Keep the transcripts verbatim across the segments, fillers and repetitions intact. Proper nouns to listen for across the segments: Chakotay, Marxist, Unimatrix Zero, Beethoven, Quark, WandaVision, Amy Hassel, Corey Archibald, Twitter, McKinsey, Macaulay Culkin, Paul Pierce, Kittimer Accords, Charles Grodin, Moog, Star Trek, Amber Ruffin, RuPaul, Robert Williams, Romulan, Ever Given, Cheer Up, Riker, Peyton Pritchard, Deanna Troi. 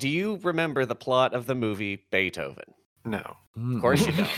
Do you remember the plot of the movie Beethoven? No. Of course you don't.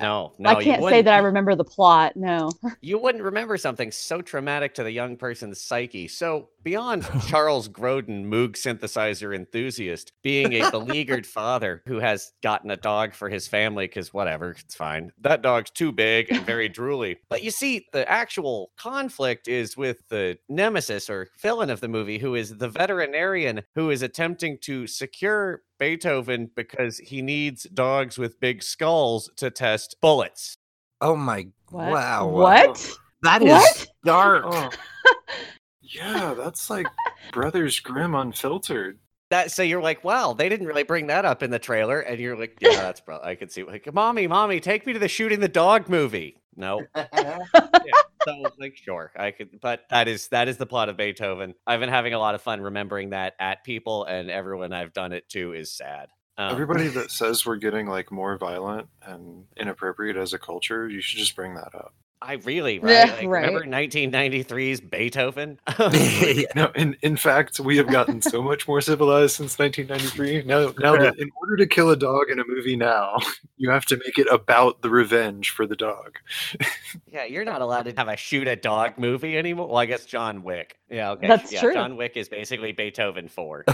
No, no. I can't you say that I remember the plot, no. You wouldn't remember something so traumatic to the young person's psyche. So beyond Charles Grodin, Moog synthesizer enthusiast, being a beleaguered father who has gotten a dog for his family because whatever, it's fine. That dog's too big and very drooly. But you see, the actual conflict is with the nemesis or villain of the movie, who is the veterinarian who is attempting to secure Beethoven because he needs dogs with big skulls to test bullets. Oh my, what? Wow. What? That is what? Dark. Oh. Yeah, that's like Brothers Grimm unfiltered. That so you're like, wow, they didn't really bring that up in the trailer, and you're like, yeah, that's bro. I could see like, mommy, mommy, take me to the shooting the dog movie. No, yeah, so like, sure, I could, but that is that is the plot of Beethoven. I've been having a lot of fun remembering that at people, and everyone I've done it to is sad. Um, Everybody that says we're getting like more violent and inappropriate as a culture, you should just bring that up. I really, right? Yeah, like, right. Remember nineteen ninety-three's Beethoven? Yeah. No, in, in fact, we have gotten so much more civilized since nineteen ninety-three. Now, now yeah. In order to kill a dog in a movie now, you have to make it about the revenge for the dog. Yeah, you're not allowed to have a shoot a dog movie anymore. Well, I guess John Wick. Yeah, okay. That's yeah, true. John Wick is basically Beethoven four.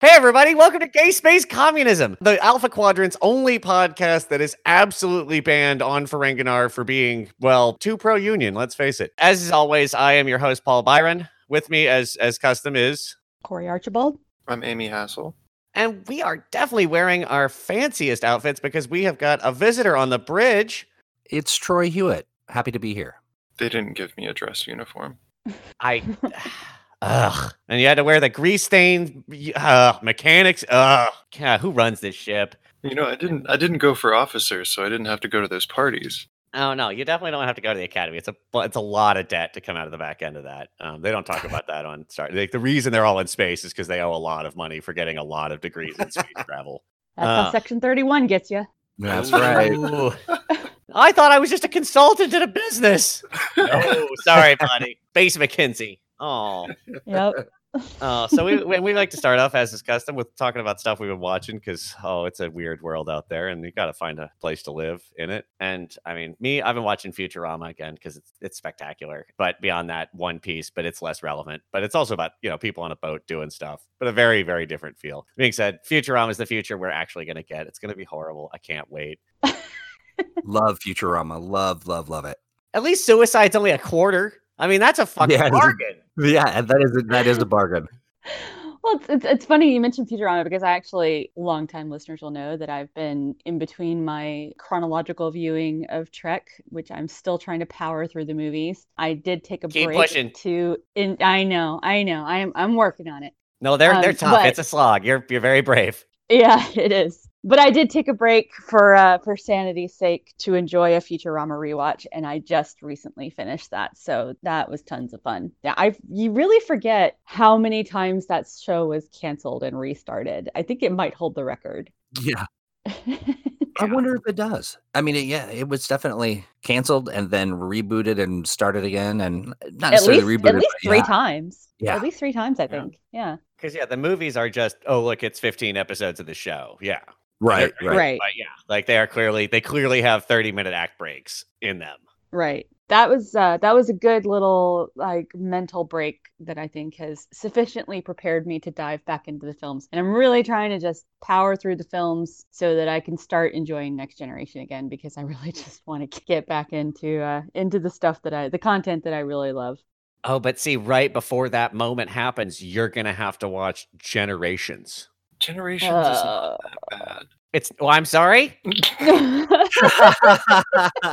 Hey everybody, welcome to Gay Space Communism, the Alpha Quadrant's only podcast that is absolutely banned on Ferenginar for being, well, too pro-union, let's face it. As always, I am your host, Paul Byron. With me, as as custom, is... Corey Archibald. I'm Amy Hassel. And we are definitely wearing our fanciest outfits because we have got a visitor on the bridge. It's Troy Hewitt. Happy to be here. They didn't give me a dress uniform. I... Ugh. And you had to wear the grease stained uh, mechanics. Ugh. God, who runs this ship? You know, I didn't I didn't go for officer, so I didn't have to go to those parties. Oh, no, you definitely don't have to go to the academy. It's a it's a lot of debt to come out of the back end of that. Um, they don't talk about that on Star. Like, the reason they're all in space is because they owe a lot of money for getting a lot of degrees in space travel. That's uh, how Section Thirty One gets you. That's right. I thought I was just a consultant in a business. Oh, sorry, buddy. Base McKinsey. Oh, yep. uh, so we, we we like to start off, as is custom, with talking about stuff we've been watching because, oh, it's a weird world out there and you got to find a place to live in it. And I mean, me, I've been watching Futurama again because it's, it's spectacular. But beyond that, One Piece, but it's less relevant. But it's also about, you know, people on a boat doing stuff, but a very, very different feel. Being said, Futurama is the future we're actually going to get. It's going to be horrible. I can't wait. Love Futurama. Love, love, love it. At least suicide's only a quarter. I mean, that's a fucking yeah, bargain. Yeah, that is a, that is a bargain. Well, it's, it's it's funny you mentioned Futurama because I actually, longtime listeners will know that I've been in between my chronological viewing of Trek, which I'm still trying to power through the movies. I did take a Keep break pushing. to. In, I know, I know, I'm I'm working on it. No, they're um, they're tough. But, it's a slog. You're you're very brave. Yeah, it is. But I did take a break for uh, for sanity's sake to enjoy a Futurama rewatch, and I just recently finished that, so that was tons of fun. Yeah, I you really forget how many times that show was canceled and restarted. I think it might hold the record. Yeah, I wonder if it does. I mean, it, yeah, it was definitely canceled and then rebooted and started again, and not necessarily rebooted, but at least three yeah. times. Yeah, at least three times, I think. Yeah, because yeah. yeah, the movies are just oh look, it's fifteen episodes of the show. Yeah. Right, right, right. But yeah, like they are clearly they clearly have thirty minute act breaks in them. Right. That was uh, that was a good little like mental break that I think has sufficiently prepared me to dive back into the films. And I'm really trying to just power through the films so that I can start enjoying Next Generation again, because I really just want to get back into uh, into the stuff that I the content that I really love. Oh, but see, right before that moment happens, you're going to have to watch Generations. Generations uh, is not that bad. It's well, I'm sorry.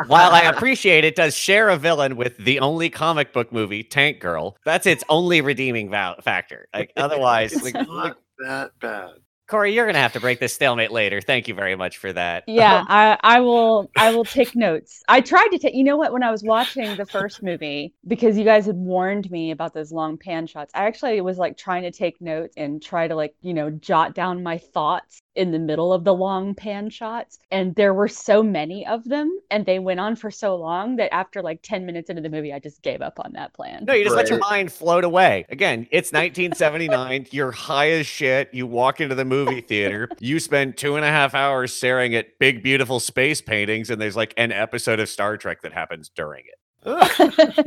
While I appreciate it does share a villain with the only comic book movie, Tank Girl. That's its only redeeming val- factor. Like otherwise, it's like, not like, that bad. Corey, you're going to have to break this stalemate later. Thank you very much for that. Yeah, I, I will I will take notes. I tried to take, you know what, when I was watching the first movie, because you guys had warned me about those long pan shots, I actually was like trying to take notes and try to like, you know, jot down my thoughts in the middle of the long pan shots. And there were so many of them, and they went on for so long that after like ten minutes into the movie, I just gave up on that plan. No, you just right. let your mind float away. Again, it's nineteen seventy-nine. You're high as shit. You walk into the movie theater. You spend two and a half hours staring at big, beautiful space paintings. And there's like an episode of Star Trek that happens during it.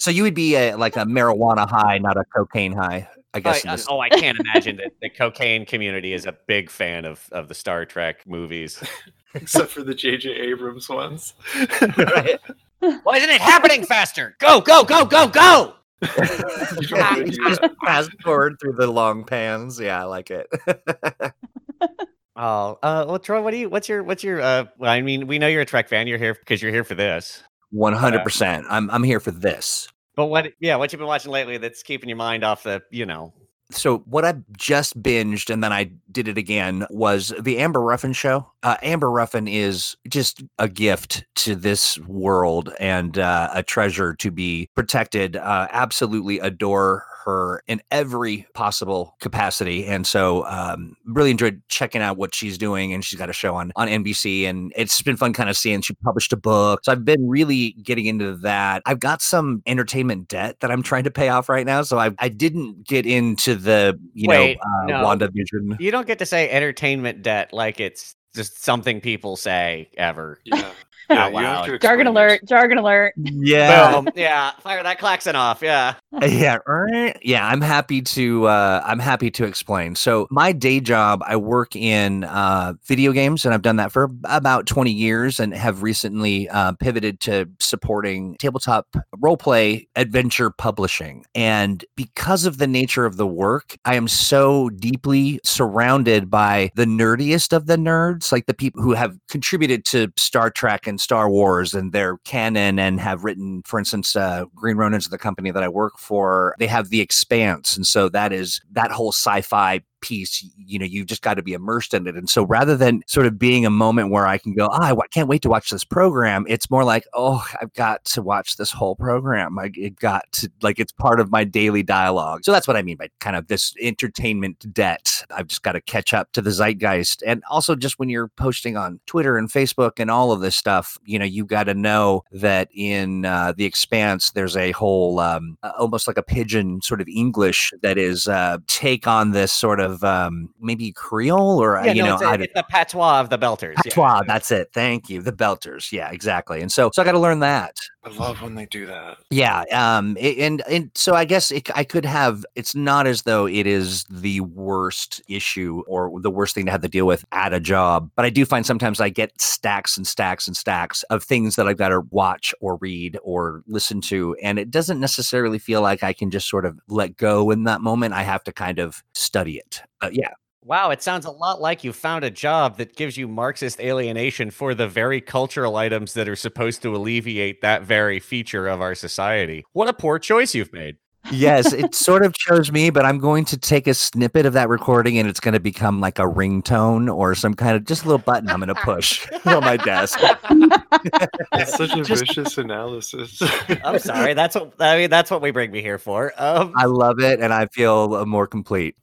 So you would be a, like a marijuana high, not a cocaine high. I guess. I, oh, I can't imagine that the cocaine community is a big fan of, of the Star Trek movies. Except for the J J Abrams ones. Right. Why isn't it happening faster? Go, go, go, go, go! Fast forward through the long pans. Yeah, I like it. Oh, uh, well, Troy, what do you? What's your? What's your? Uh, well, I mean, we know you're a Trek fan. You're here because you're here for this. One hundred percent. I'm I'm here for this. But what, yeah, what you've been watching lately that's keeping your mind off the, you know. So what I've just binged, and then I did it again, was the Amber Ruffin show. Uh, Amber Ruffin is just a gift to this world and uh, a treasure to be protected. Uh, absolutely adore her in every possible capacity. And so um, really enjoyed checking out what she's doing. And she's got a show on, on N B C, and it's been fun kind of seeing she published a book. So I've been really getting into that. I've got some entertainment debt that I'm trying to pay off right now. So I I didn't get into the, you Wait, know, uh, no. WandaVision. You don't get to say entertainment debt like it's just something people say ever. Yeah. Yeah, oh, wow. Jargon alert, this. jargon alert. Yeah. Boom. Yeah. Fire that klaxon off. Yeah. Yeah. Yeah. I'm happy to, uh, I'm happy to explain. So my day job, I work in uh, video games, and I've done that for about twenty years, and have recently uh, pivoted to supporting tabletop roleplay adventure publishing. And because of the nature of the work, I am so deeply surrounded by the nerdiest of the nerds, like the people who have contributed to Star Trek and Star Wars and their canon, and have written, for instance, uh, Green Ronin's the company that I work for. They have The Expanse. And so that is that whole sci-fi piece, you know, you've just got to be immersed in it. And so rather than sort of being a moment where I can go, oh, I w- can't wait to watch this program, it's more like, oh, I've got to watch this whole program. I it got to, like, it's part of my daily dialogue. So that's what I mean by kind of this entertainment debt. I've just got to catch up to the zeitgeist. And also just when you're posting on Twitter and Facebook and all of this stuff, you know, you got to know that in uh, The Expanse, there's a whole, um, almost like a pidgin sort of English that is uh, take on this sort of Of, um, maybe Creole or, yeah, you no, know, it's, a, I it's the patois of the Belters. Patois, yeah. That's it. Thank you. The Belters. Yeah, exactly. And so, so I got to learn that. I love when they do that. Yeah. Um, it, and, and so I guess it, I could have, it's not as though it is the worst issue or the worst thing to have to deal with at a job, but I do find sometimes I get stacks and stacks and stacks of things that I've got to watch or read or listen to. And it doesn't necessarily feel like I can just sort of let go in that moment. I have to kind of study it. Uh, yeah. Wow, it sounds a lot like you found a job that gives you Marxist alienation for the very cultural items that are supposed to alleviate that very feature of our society. What a poor choice you've made. Yes, it sort of chose me, but I'm going to take a snippet of that recording, and it's going to become like a ringtone or some kind of just a little button I'm going to push on my desk. It's such a just, vicious analysis. I'm sorry. That's what I mean. That's what we bring me here for. Um, I love it, and I feel more complete.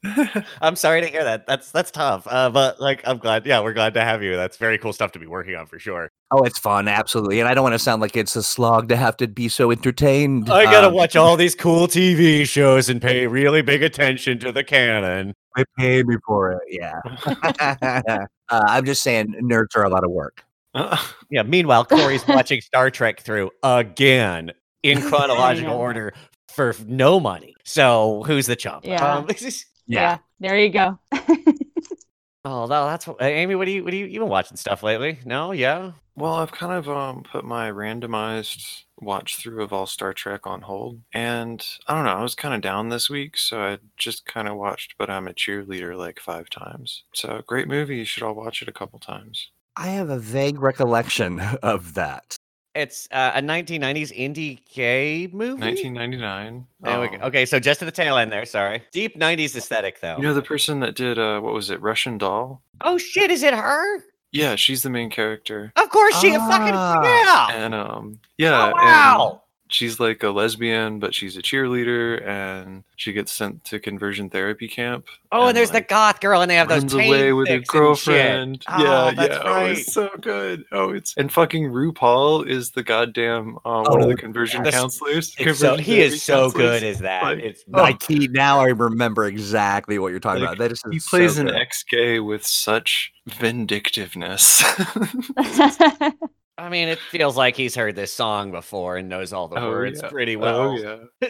I'm sorry to hear that. That's that's tough, uh, but like I'm glad. Yeah, we're glad to have you. That's very cool stuff to be working on for sure. Oh, it's fun. Absolutely. And I don't want to sound like it's a slog to have to be so entertained. I got to um, watch all these cool T V shows and pay really big attention to the canon. They pay me for it. Yeah. uh, I'm just saying nerds are a lot of work. Uh, yeah. Meanwhile, Corey's watching Star Trek through again in chronological order for no money. So who's the chump? Yeah. Um, yeah. yeah. There you go. Oh, no, that's what, Amy, what do you, what do you, you been watching stuff lately? No? Yeah. Well, I've kind of um, put my randomized watch through of all Star Trek on hold. And I don't know, I was kind of down this week, so I just kind of watched But I'm a Cheerleader like five times. So great movie. You should all watch it a couple times. I have a vague recollection of that. It's uh, a nineteen nineties indie gay movie. nineteen ninety-nine There oh. we go. Okay, so just at the tail end there, sorry. Deep nineties aesthetic, though. You know the person that did, uh, what was it, Russian Doll? Oh, shit, is it her? Yeah, she's the main character. Of course, she ah, fucking, yeah! And, um, yeah. Oh, wow! And she's like a lesbian, but she's a cheerleader, and she gets sent to conversion therapy camp. Oh, and, and there's like, the goth girl, and they have those runs away with her girlfriend. Oh, yeah, that's yeah. Right. Oh, it's so good. Oh, it's and fucking RuPaul is the goddamn um, oh, one of the conversion yeah. counselors. Conversion so, he is so counselors. Good as that. Like, it's oh. I keep, now I remember exactly what you're talking like, about. That is he so plays good. An ex-gay with such vindictiveness. I mean, it feels like he's heard this song before and knows all the oh, words yeah. pretty well. Oh, yeah.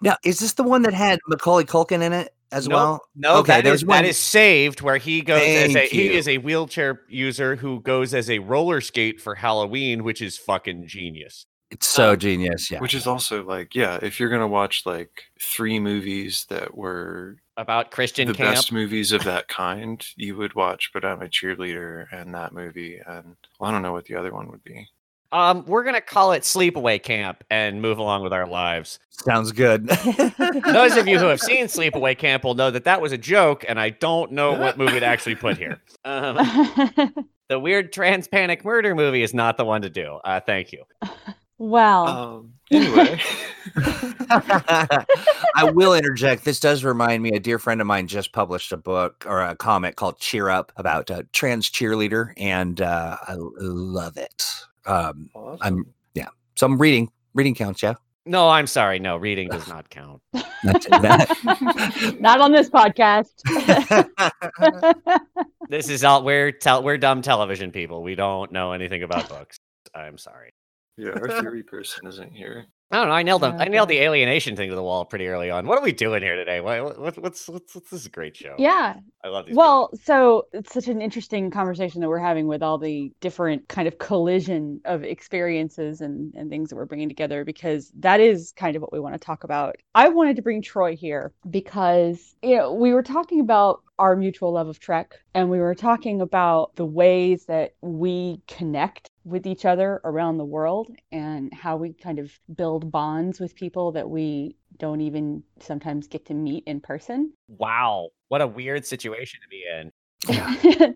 Now, is this the one that had Macaulay Culkin in it as nope. well? No, okay, that, there's is, that is Saved, where he goes Thank as a you. He is a wheelchair user who goes as a roller skate for Halloween, which is fucking genius. It's so um, genius, yeah. Which is also like, yeah, if you're gonna watch like three movies that were about Christian the camp. Best movies of that kind, you would watch But I'm a Cheerleader and that movie, and well, I don't know what the other one would be. Um, we're gonna call it Sleepaway Camp and move along with our lives. Sounds good. Those of you who have seen Sleepaway Camp will know that that was a joke, and I don't know what movie to actually put here. Um, the weird trans panic murder movie is not the one to do. Uh, thank you. Wow. Um, anyway, I will interject. This does remind me, a dear friend of mine just published a book or a comic called Cheer Up about a trans cheerleader, and uh, I love it. Um, awesome. I'm yeah. So I'm reading. Reading counts, yeah? No, I'm sorry. No, reading does not count. Not, that. Not on this podcast. This is all we're tell. We're dumb television people. We don't know anything about books. I'm sorry. Yeah, our theory person isn't here. I don't know. I nailed them. I nailed the alienation thing to the wall pretty early on. What are we doing here today? Why, what, what's, what's, what's this is a great show. Yeah, I love these. Well, people. So it's such an interesting conversation that we're having with all the different kind of collision of experiences and and things that we're bringing together, because that is kind of what we want to talk about. I wanted to bring Troy here because, you know, we were talking about our mutual love of Trek, and we were talking about the ways that we connect with each other around the world and how we kind of build bonds with people that we don't even sometimes get to meet in person. Wow. What a weird situation to be in. Yeah.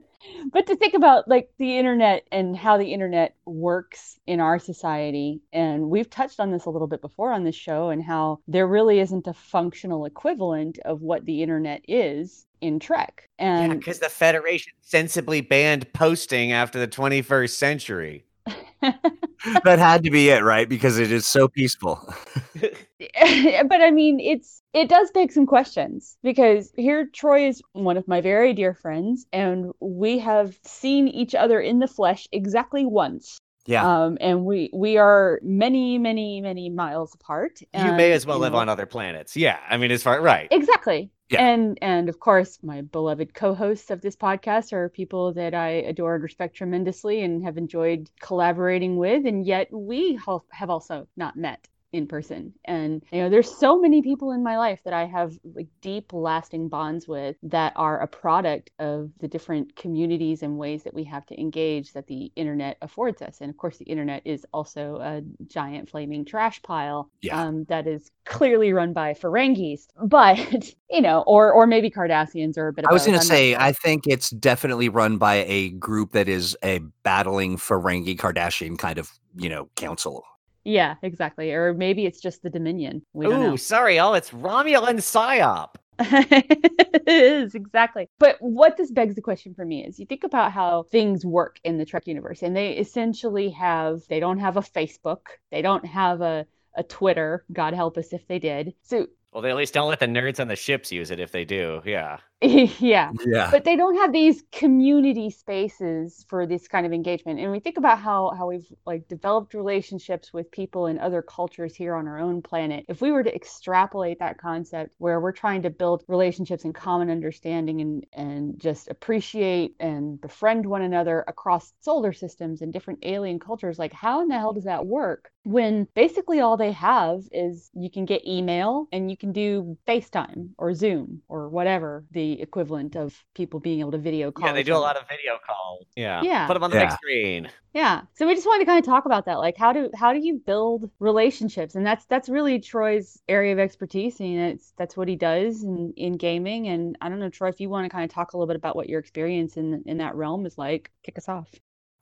But to think about like the internet and how the internet works in our society, and we've touched on this a little bit before on this show, and how there really isn't a functional equivalent of what the internet is in Trek. And because yeah, the Federation sensibly banned posting after the twenty-first century. That had to be it, right? Because it is so peaceful. But I mean, it's it does beg some questions, because here Troy is one of my very dear friends, and we have seen each other in the flesh exactly once. Yeah. Um, and we we are many, many, many miles apart. And, you may as well live know, on other planets. Yeah. I mean, as far right. Exactly. Yeah. And and of course, my beloved co-hosts of this podcast are people that I adore and respect tremendously and have enjoyed collaborating with. And yet we have also not met in person. And, you know, there's so many people in my life that I have like deep lasting bonds with that are a product of the different communities and ways that we have to engage that the internet affords us. And of course, the internet is also a giant flaming trash pile yeah. um, that is clearly run by Ferengis, but, you know, or or maybe Cardassians or a bit of I was going to say, I think it's definitely run by a group that is a battling Ferengi Kardashian kind of, you know, council. Yeah, exactly. Or maybe it's just the Dominion. We don't Ooh, know. Sorry, all it's Romulan psyop. It is, exactly. But what this begs the question for me is, you think about how things work in the Trek universe, and they essentially have, they don't have a Facebook, they don't have a, a Twitter, God help us if they did. So, well, they at least don't let the nerds on the ships use it if they do, yeah. yeah. yeah, but they don't have these community spaces for this kind of engagement. And we think about how how we've like developed relationships with people in other cultures here on our own planet. If we were to extrapolate that concept where we're trying to build relationships and common understanding and, and just appreciate and befriend one another across solar systems and different alien cultures, like how in the hell does that work when basically all they have is you can get email and you can do FaceTime or Zoom or whatever the the equivalent of people being able to video call. Yeah, they do them. a lot of video calls. Yeah. yeah. Put them on the yeah. big screen. Yeah. So we just wanted to kind of talk about that. Like, how do how do you build relationships? And that's that's really Troy's area of expertise. I mean, it's, that's what he does in, in gaming. And I don't know, Troy, if you want to kind of talk a little bit about what your experience in in that realm is like, kick us off.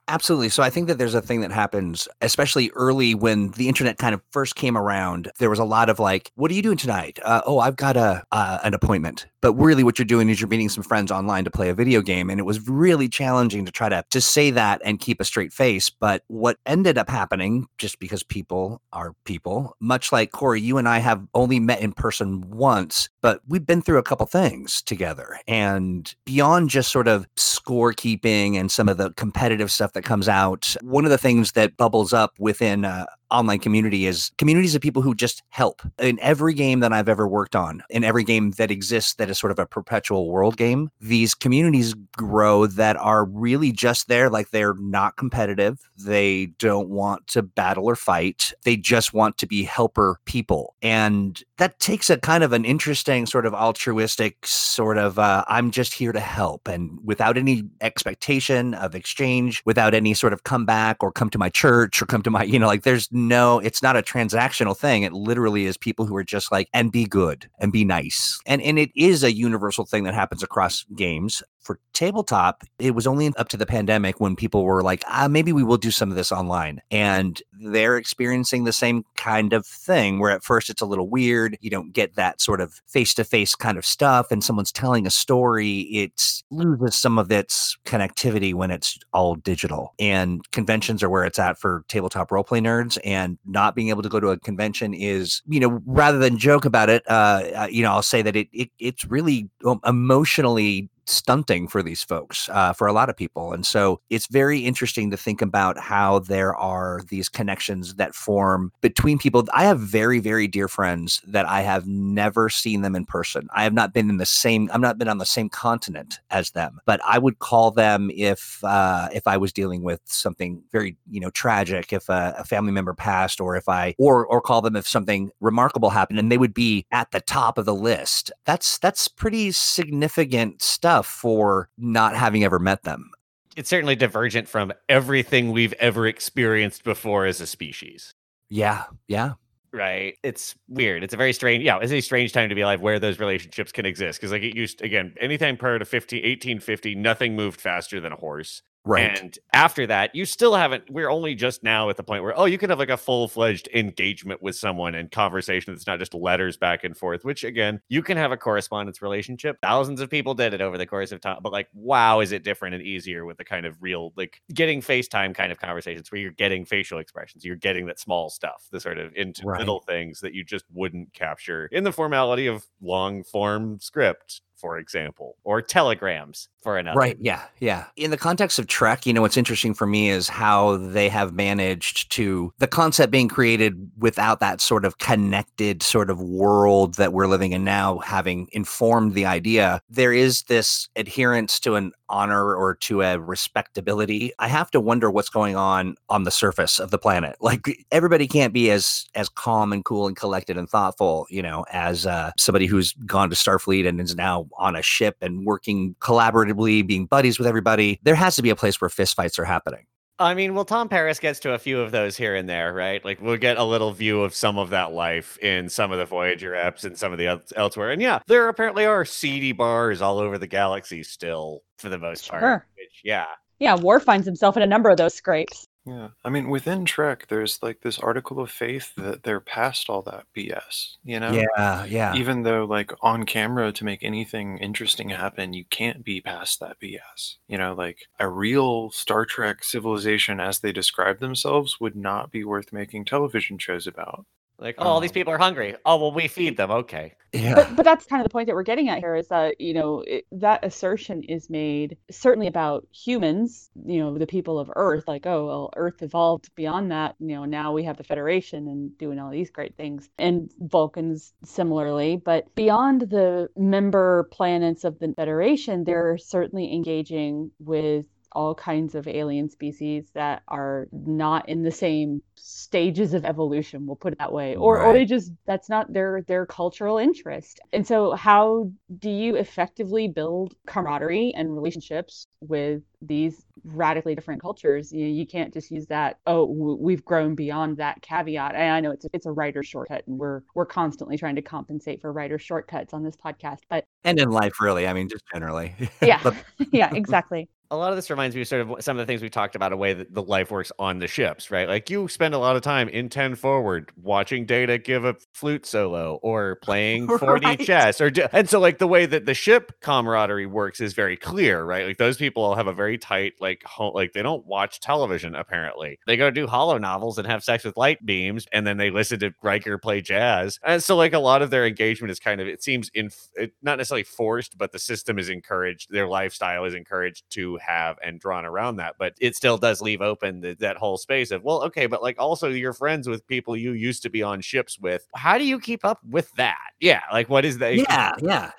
Absolutely. So I think that there's a thing that happens, especially early when the internet kind of first came around. There was a lot of like, what are you doing tonight? Uh, oh, I've got a uh, an appointment. But really what you're doing is you're meeting some friends online to play a video game. And it was really challenging to try to, to say that and keep a straight face. But what ended up happening, just because people are people, much like Corey, you and I have only met in person once, but we've been through a couple things together. And beyond just sort of scorekeeping and some of the competitive stuff that comes out, one of the things that bubbles up within uh, online community is communities of people who just help. In every game that I've ever worked on, in every game that exists that is sort of a perpetual world game, these communities grow that are really just there. Like, they're not competitive. They don't want to battle or fight. They just want to be helper people. And that takes a kind of an interesting sort of altruistic sort of, uh, I'm just here to help. And without any expectation of exchange, without any sort of come back or come to my church or come to my, you know, like there's no, it's not a transactional thing. It literally is people who are just like, and be good and be nice. And and it is a universal thing that happens across games. For tabletop, it was only up to the pandemic when people were like, ah, maybe we will do some of this online. And they're experiencing the same kind of thing where at first it's a little weird. You don't get that sort of face-to-face kind of stuff. And someone's telling a story. It loses some of its connectivity when it's all digital. And conventions are where it's at for tabletop roleplay nerds. And not being able to go to a convention is, you know, rather than joke about it, uh, you know, I'll say that it, it it's really emotionally stunting for these folks, uh, for a lot of people. And so it's very interesting to think about how there are these connections that form between people. I have very, very dear friends that I have never seen them in person. I have not been in the same, I've not been on the same continent as them, but I would call them if, uh, if I was dealing with something very, you know, tragic, if a, a family member passed, or if I, or, or call them if something remarkable happened, and they would be at the top of the list. That's, that's pretty significant stuff for not having ever met them. It's certainly divergent from everything we've ever experienced before as a species. Yeah, yeah. Right. It's weird. It's a very strange, yeah, it's a strange time to be alive where those relationships can exist. Because like it used, again, anytime prior to eighteen fifty, nothing moved faster than a horse. Right. And after that, you still haven't, we're only just now at the point where, oh, you can have like a full-fledged engagement with someone and conversation that's not just letters back and forth, which again, you can have a correspondence relationship. Thousands of people did it over the course of time, but like, wow, is it different and easier with the kind of real, like getting FaceTime kind of conversations where you're getting facial expressions, you're getting that small stuff, the sort of into right. little things that you just wouldn't capture in the formality of long form script, for example, or telegrams for another. Right. Yeah. Yeah. In the context of Trek, you know, what's interesting for me is how they have managed to, the concept being created without that sort of connected sort of world that we're living in now, having informed the idea, there is this adherence to an honor or to a respectability. I have to wonder what's going on on the surface of the planet. Like everybody can't be as, as calm and cool and collected and thoughtful, you know, as uh, somebody who's gone to Starfleet and is now on a ship and working collaboratively, being buddies with everybody. There has to be a place where fistfights are happening. I mean, well, Tom Paris gets to a few of those here and there, right? Like we'll get a little view of some of that life in some of the Voyager eps and some of the el- elsewhere. And yeah, there apparently are seedy bars all over the galaxy still for the most sure. part. Which, yeah. Yeah. War finds himself in a number of those scrapes. Yeah. I mean, within Trek, there's like this article of faith that they're past all that B S, you know? Yeah, yeah. Even though like on camera to make anything interesting happen, you can't be past that B S. You know, like a real Star Trek civilization as they describe themselves would not be worth making television shows about. Like, oh, all these people are hungry. Oh, well, we feed them. Okay. Yeah. But, but that's kind of the point that we're getting at here is that, you know, it, that assertion is made certainly about humans, you know, the people of Earth, like, oh, well, Earth evolved beyond that. You know, now we have the Federation and doing all these great things, and Vulcans similarly. But beyond the member planets of the Federation, they're certainly engaging with all kinds of alien species that are not in the same stages of evolution, we'll put it that way, or, right. or they just, that's not their their cultural interest. And so how do you effectively build camaraderie and relationships with these radically different cultures? You know, you can't just use that, oh, we've grown beyond that caveat. And I know it's a, it's a writer's shortcut, and we're we're constantly trying to compensate for writer's shortcuts on this podcast, but and in life, really, I mean, just generally. Yeah, but... yeah, exactly. A lot of this reminds me of sort of some of the things we talked about, a way that the life works on the ships, right? Like you spend a lot of time in ten forward watching Data give a flute solo or playing four D right. chess. or And so like the way that the ship camaraderie works is very clear, right? Like those people all have a very tight, like, ho- like they don't watch television, apparently. They go do holo novels and have sex with light beams, and then they listen to Riker play jazz. And so like a lot of their engagement is kind of, it seems in it, not necessarily forced, but the system is encouraged, their lifestyle is encouraged to have and drawn around that, but it still does leave open the, that whole space of, well, okay, but like also you're friends with people you used to be on ships with. How do you keep up with that? Yeah, like what is that? Yeah, yeah.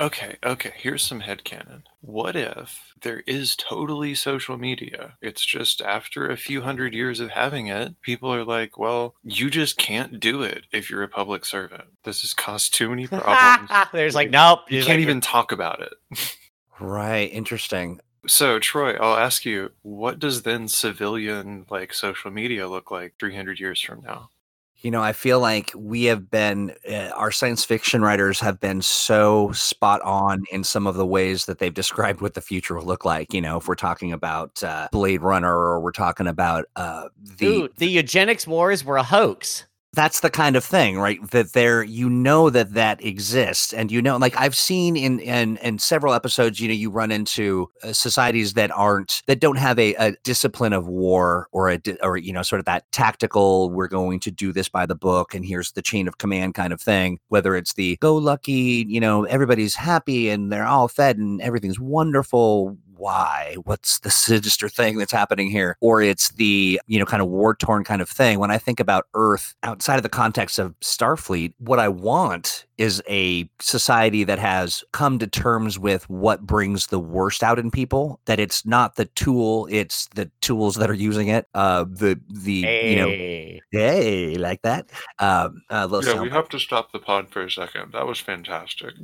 Okay, okay, here's some headcanon. What if there is totally social media? It's just after a few hundred years of having it, people are like, well, you just can't do it if you're a public servant. This has caused too many problems. There's like, nope. You can't like, even talk about it. Right, interesting. So, Troy, I'll ask you, what does then civilian like social media look like three hundred years from now? You know, I feel like we have been, uh, our science fiction writers have been so spot on in some of the ways that they've described what the future will look like. You know, if we're talking about uh, Blade Runner, or we're talking about uh, the... Ooh, the eugenics wars were a hoax. That's the kind of thing, right? That there, you know, that that exists. And, you know, like I've seen in, in, in several episodes, you know, you run into uh, societies that aren't, that don't have a, a discipline of war or, a di- or, you know, sort of that tactical, we're going to do this by the book. And here's the chain of command kind of thing, whether it's the go lucky, you know, everybody's happy and they're all fed and everything's wonderful. Why? What's the sinister thing that's happening here? Or it's the, you know, kind of war-torn kind of thing. When I think about Earth outside of the context of Starfleet, what I want is a society that has come to terms with what brings the worst out in people, that it's not the tool, it's the tools that are using it. Uh, the, the hey. you know, hey, like that. Um, uh, yeah, sound. We have to stop the pod for a second. That was fantastic.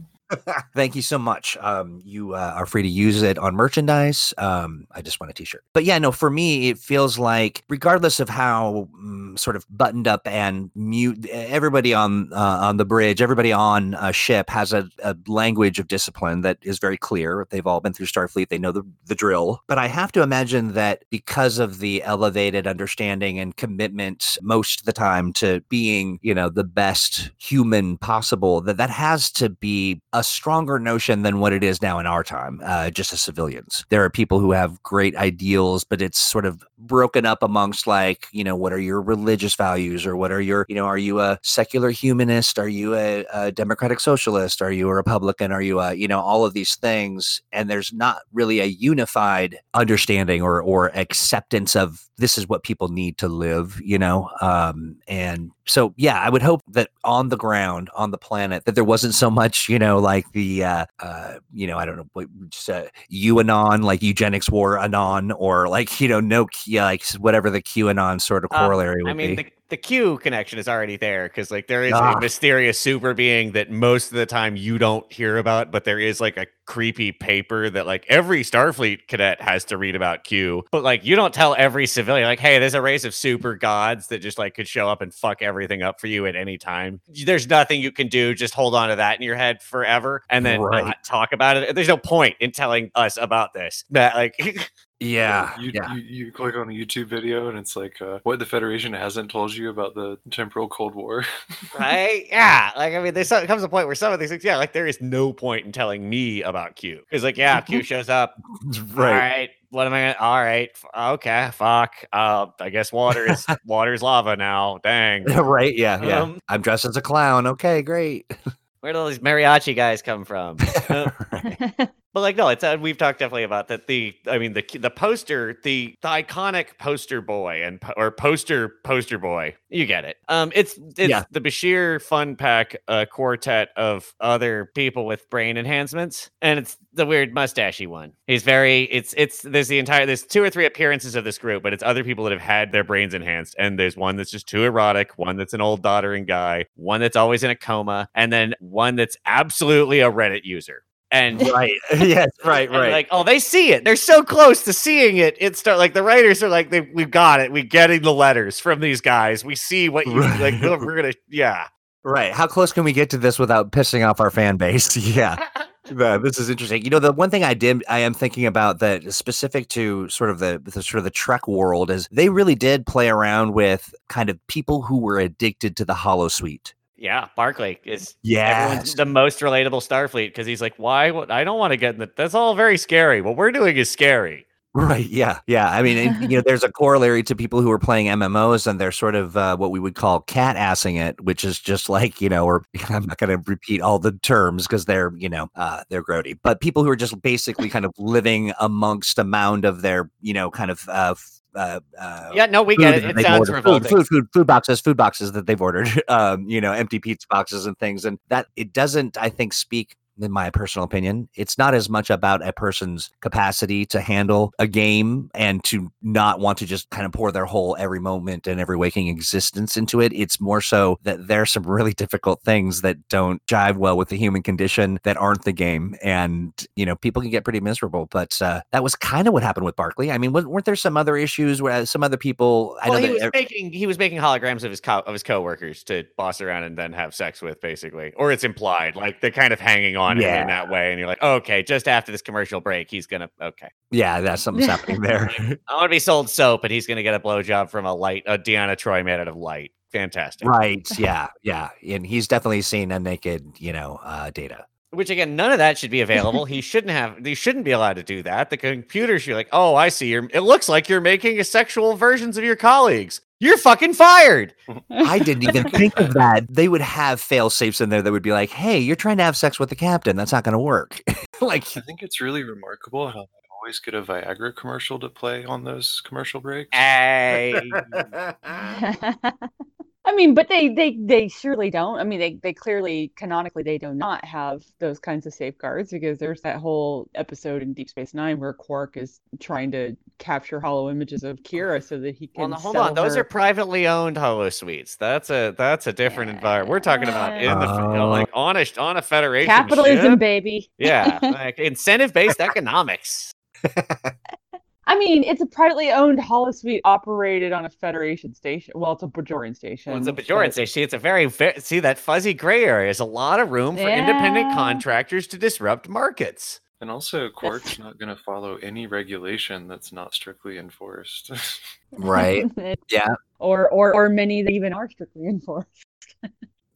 Thank you so much. Um, you uh, are free to use it on merchandise. Um, I just want a t-shirt. But yeah, no, for me, it feels like regardless of how um, sort of buttoned up and mute, everybody on uh, on the bridge, everybody on a ship has a, a language of discipline that is very clear. They've all been through Starfleet. They know the, the drill. But I have to imagine that because of the elevated understanding and commitment most of the time to being, you know, the best human possible, that that has to be a stronger notion than what it is now in our time, uh, just as civilians. There are people who have great ideals, but it's sort of broken up amongst like, you know, what are your religious values, or what are your, you know, are you a secular humanist? Are you a, a democratic socialist? Are you a Republican? Are you a, you know, all of these things. And there's not really a unified understanding or, or acceptance of this is what people need to live, you know? Um, and so, yeah, I would hope that on the ground, on the planet, that there wasn't so much, you know, like the, uh, uh, you know, I don't know, just uh, U Anon, like eugenics war anon, or like, you know, no, yeah, like whatever the QAnon sort of corollary um, I would mean, be. The- The Q connection is already there, because like there is ah. a mysterious super being that most of the time you don't hear about, but there is like a creepy paper that like every Starfleet cadet has to read about Q. But like you don't tell every civilian like, hey, there's a race of super gods that just like could show up and fuck everything up for you at any time. There's nothing you can do. Just hold on to that in your head forever and then right. not talk about it. There's no point in telling us about this. That like. Yeah, you, yeah. You, you click on a YouTube video and it's like uh, what the Federation hasn't told you about the temporal Cold War. Right? Yeah. Like, I mean, there's some, comes a point where some of these things, yeah, like there is no point in telling me about Q. It's like, yeah, Q shows up. Right. All right. What am I gonna? All right. Okay. Fuck. Uh, I guess water is water's lava now. Dang. Right. Yeah. Um, yeah. I'm dressed as a clown. Okay. Great. Where do all these mariachi guys come from? But like, no, it's uh, we've talked definitely about that. The I mean, the the poster, the, the iconic poster boy and or poster poster boy. You get it. Um, it's it's yeah. the Bashir Fun Pack uh, quartet of other people with brain enhancements, and it's the weird mustachy one. He's very it's it's there's the entire there's two or three appearances of this group, but it's other people that have had their brains enhanced, and there's one that's just too erotic, one that's an old doddering guy, one that's always in a coma, and then one that's absolutely a Reddit user. And right, yes, right, right. Like, oh, they see it. They're so close to seeing it. It's start like the writers are like, they, we've got it. We're getting the letters from these guys. We see what you right. like. We're, we're gonna, yeah, right. How close can we get to this without pissing off our fan base? Yeah. Uh, this is interesting. You know, the one thing I did, I am thinking about that is specific to sort of the, the sort of the Trek world is they really did play around with kind of people who were addicted to the holosuite. Yeah, Barclay is yes. everyone's the most relatable Starfleet because he's like, why? I don't want to get in that. That's all very scary. What we're doing is scary. Right. Yeah. Yeah. I mean, and, you know, there's a corollary to people who are playing M M Os and they're sort of uh, what we would call cat assing it, which is just like, you know, or I'm not going to repeat all the terms because they're, you know, uh, they're grody, but people who are just basically kind of living amongst a mound of their, you know, kind of uh, Uh, uh, yeah, no, we get it. It sounds revolting. Food, food, food, food boxes, food boxes that they've ordered, um, you know, empty pizza boxes and things. And that it doesn't, I think, speak, in my personal opinion, it's not as much about a person's capacity to handle a game and to not want to just kind of pour their whole every moment and every waking existence into it. It's more so that there's some really difficult things that don't jive well with the human condition that aren't the game. And, you know, people can get pretty miserable, but uh, that was kind of what happened with Barclay. I mean, weren't there some other issues where some other people... I well, know he, that was making, he was making holograms of his, co- of his coworkers to boss around and then have sex with, basically. Or it's implied, like they're kind of hanging on. On yeah. in that way, and you're like, oh, okay, just after this commercial break, he's gonna okay. Yeah, that's something's happening there. Like, I want to be sold soap, and he's gonna get a blowjob from a light, a Deanna Troi made out of light. Fantastic, right? Yeah, yeah, and he's definitely seen a naked, you know, uh, Data. Which again, none of that should be available. He shouldn't have. They shouldn't be allowed to do that. The computers, you're like, oh, I see. You're. It looks like you're making a sexual versions of your colleagues. You're fucking fired. I didn't even think of that. They would have fail safes in there that would be like, hey, you're trying to have sex with the captain. That's not going to work. Like, I think it's really remarkable how they always get a Viagra commercial to play on those commercial breaks. Hey. I mean, but they, they, they surely don't. I mean, they, they clearly, canonically, they do not have those kinds of safeguards because there's that whole episode in Deep Space Nine where Quark is trying to capture holo images of Kira so that he can. Well, now, hold sell on, her. Those are privately owned holo suites. That's a that's a different yeah. environment. We're talking about in the uh, you know, like on a on a federation capitalism, ship. Baby. Yeah, like incentive based economics. I mean, it's a privately owned holosuite operated on a Federation station. Well, it's a Bajoran station. Well, it's a Bajoran but... station. It's a very, very... See, that fuzzy gray area is a lot of room for yeah. independent contractors to disrupt markets. And also, Quark's not going to follow any regulation that's not strictly enforced. Right. Yeah. Or, or, or many that even are strictly enforced.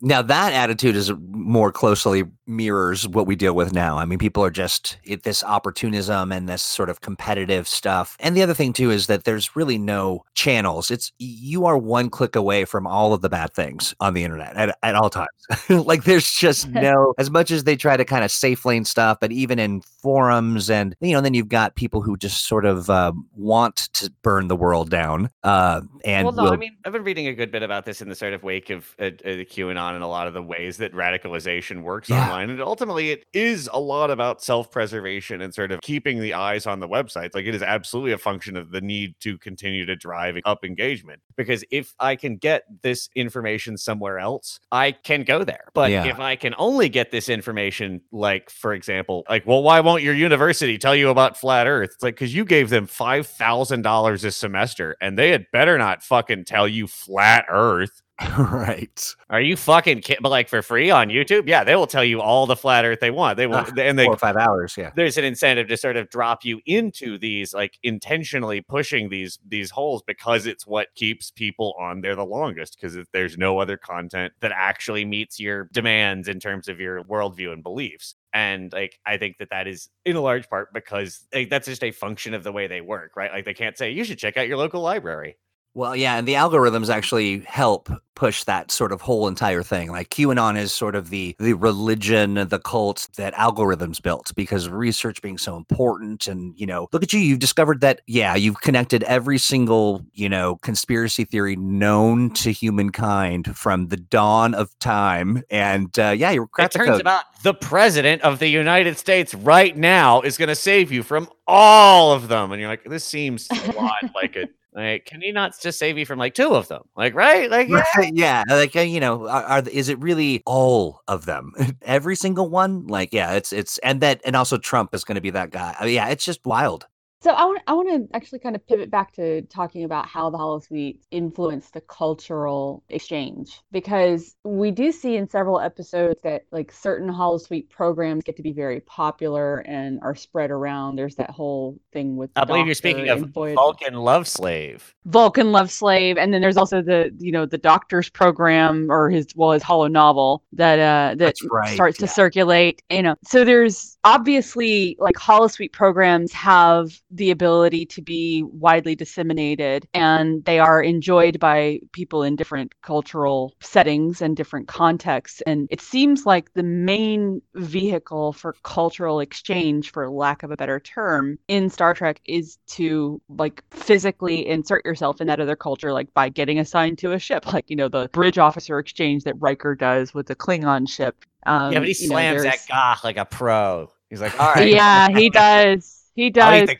Now, that attitude is more closely mirrors what we deal with now. I mean, people are just it, this opportunism and this sort of competitive stuff. And the other thing, too, is that there's really no channels. It's you are one click away from all of the bad things on the internet at, at all times. Like, there's just no as much as they try to kind of safe lane stuff. But even in forums and, you know, then you've got people who just sort of uh, want to burn the world down. Uh, and well, no, will, I mean, I've been reading a good bit about this in the sort of wake of uh, uh, the QAnon. In a lot of the ways that radicalization works yeah. online, and ultimately it is a lot about self-preservation and sort of keeping the eyes on the websites. Like, it is absolutely a function of the need to continue to drive up engagement, because if I can get this information somewhere else, I can go there. But yeah. if I can only get this information, like, for example, like, well, why won't your university tell you about flat earth? It's like, because you gave them five thousand dollars a semester and they had better not fucking tell you flat earth. Right. Are you fucking kidding? But like, for free on YouTube? Yeah, they will tell you all the flat earth they want. They will, uh, and they, four or five hours. Yeah. There's an incentive to sort of drop you into these, like, intentionally pushing these these holes, because it's what keeps people on there the longest, because there's no other content that actually meets your demands in terms of your worldview and beliefs. And like, I think that that is in a large part because, like, that's just a function of the way they work, right? Like, they can't say, you should check out your local library. Well, yeah, and the algorithms actually help push that sort of whole entire thing. Like QAnon is sort of the the religion, the cult that algorithms built because research being so important. And, you know, look at you, you've discovered that, yeah, you've connected every single, you know, conspiracy theory known to humankind from the dawn of time. And uh, yeah, you're cracked the code. It turns out the president of the United States right now is going to save you from all of them. And you're like, this seems a lot like a... Like, can he not just save you from like two of them? Like, right? Like, yeah, right, yeah. Like, you know, are, are is it really all of them? Every single one? Like, yeah, it's it's and that and also Trump is going to be that guy. I mean, yeah, it's just wild. So I want I want to actually kind of pivot back to talking about how the holosuite influenced the cultural exchange, because we do see in several episodes that like certain holosuite programs get to be very popular and are spread around. There's that whole thing with the I believe you're speaking of Voyager. Vulcan Love Slave. Vulcan Love Slave, and then there's also the you know the Doctor's program or his well his holo novel that uh, that That's right, starts yeah. to circulate. You know, so there's obviously like holosuite programs have the ability to be widely disseminated, and they are enjoyed by people in different cultural settings and different contexts. And it seems like the main vehicle for cultural exchange, for lack of a better term, in Star Trek is to like physically insert yourself in that other culture, like by getting assigned to a ship, like, you know, the bridge officer exchange that Riker does with the Klingon ship. Um, yeah, but he slams know, that Gah like a pro. He's like, all right. Yeah, he does. He does.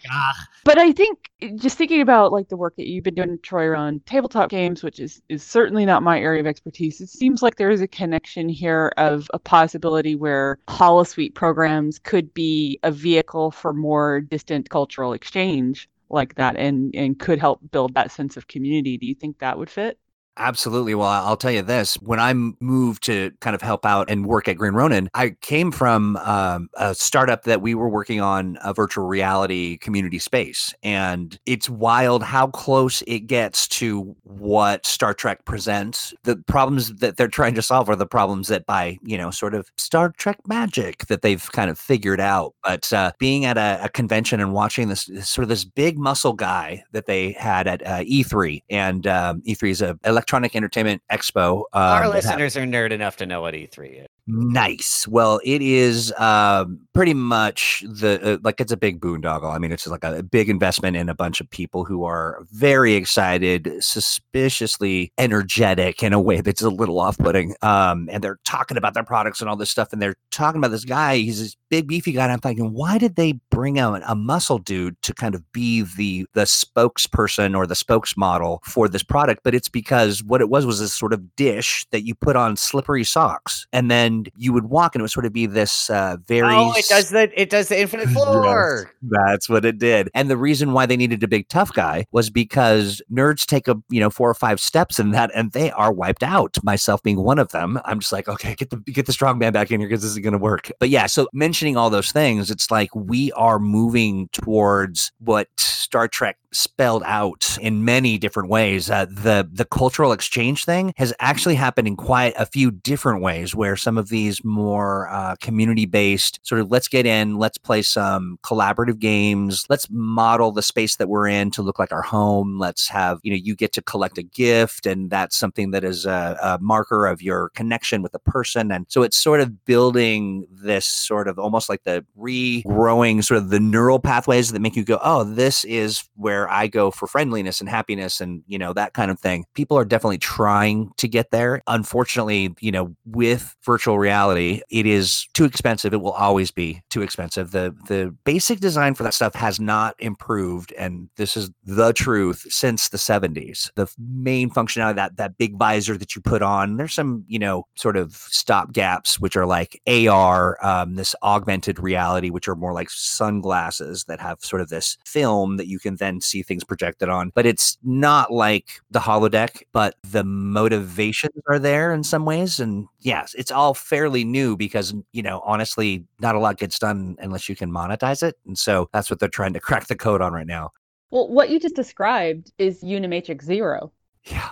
But I think just thinking about like the work that you've been doing, Troy, on tabletop games, which is, is certainly not my area of expertise, it seems like there is a connection here of a possibility where holosuite programs could be a vehicle for more distant cultural exchange like that and, and could help build that sense of community. Do you think that would fit? Absolutely. Well, I'll tell you this. When I moved to kind of help out and work at Green Ronin, I came from um, a startup that we were working on a virtual reality community space. And it's wild how close it gets to what Star Trek presents. The problems that they're trying to solve are the problems that by, you know, sort of Star Trek magic that they've kind of figured out. But uh, being at a, a convention and watching this sort of this big muscle guy that they had at uh, E three, and um, E three is a electronic Electronic Entertainment Expo. Um, Our listeners are nerd enough to know what E three is. Nice. Well, it is um, pretty much the uh, like it's a big boondoggle. I mean, it's like a big investment in a bunch of people who are very excited, suspiciously energetic in a way that's a little off-putting. Um, and they're talking about their products and all this stuff. And they're talking about this guy. He's this big, beefy guy. And I'm thinking, why did they bring out a muscle dude to kind of be the the spokesperson or the spokesmodel for this product? But it's because what it was was this sort of dish that you put on slippery socks, and then And you would walk, and it would sort of be this uh, very. Oh, it does the it does the infinite floor. Yes, that's what it did. And the reason why they needed a big tough guy was because nerds take a you know four or five steps in that, and they are wiped out. Myself being one of them. I'm just like, okay, get the get the strong man back in here because this is going to work. But yeah, so mentioning all those things, it's like we are moving towards what Star Trek spelled out in many different ways. Uh, the the cultural exchange thing has actually happened in quite a few different ways, where some of these more uh, community-based sort of let's get in, let's play some collaborative games, let's model the space that we're in to look like our home, let's have, you know, you get to collect a gift, and that's something that is a, a marker of your connection with a person. And so it's sort of building this sort of almost like the regrowing sort of the neural pathways that make you go, oh, this is where I go for friendliness and happiness and, you know, that kind of thing. People are definitely trying to get there. Unfortunately, you know, with virtual reality, it is too expensive. It will always be too expensive. The the basic design for that stuff has not improved. And this is the truth since the seventies. The main functionality, that that big visor that you put on, there's some, you know, sort of stop gaps, which are like A R, um, this augmented reality, which are more like sunglasses that have sort of this film that you can then see things projected on, but it's not like the holodeck, but the motivations are there in some ways. And yes, it's all fairly new because, you know, honestly, not a lot gets done unless you can monetize it. And so that's what they're trying to crack the code on right now. Well, what you just described is Unimatrix Zero. Yeah.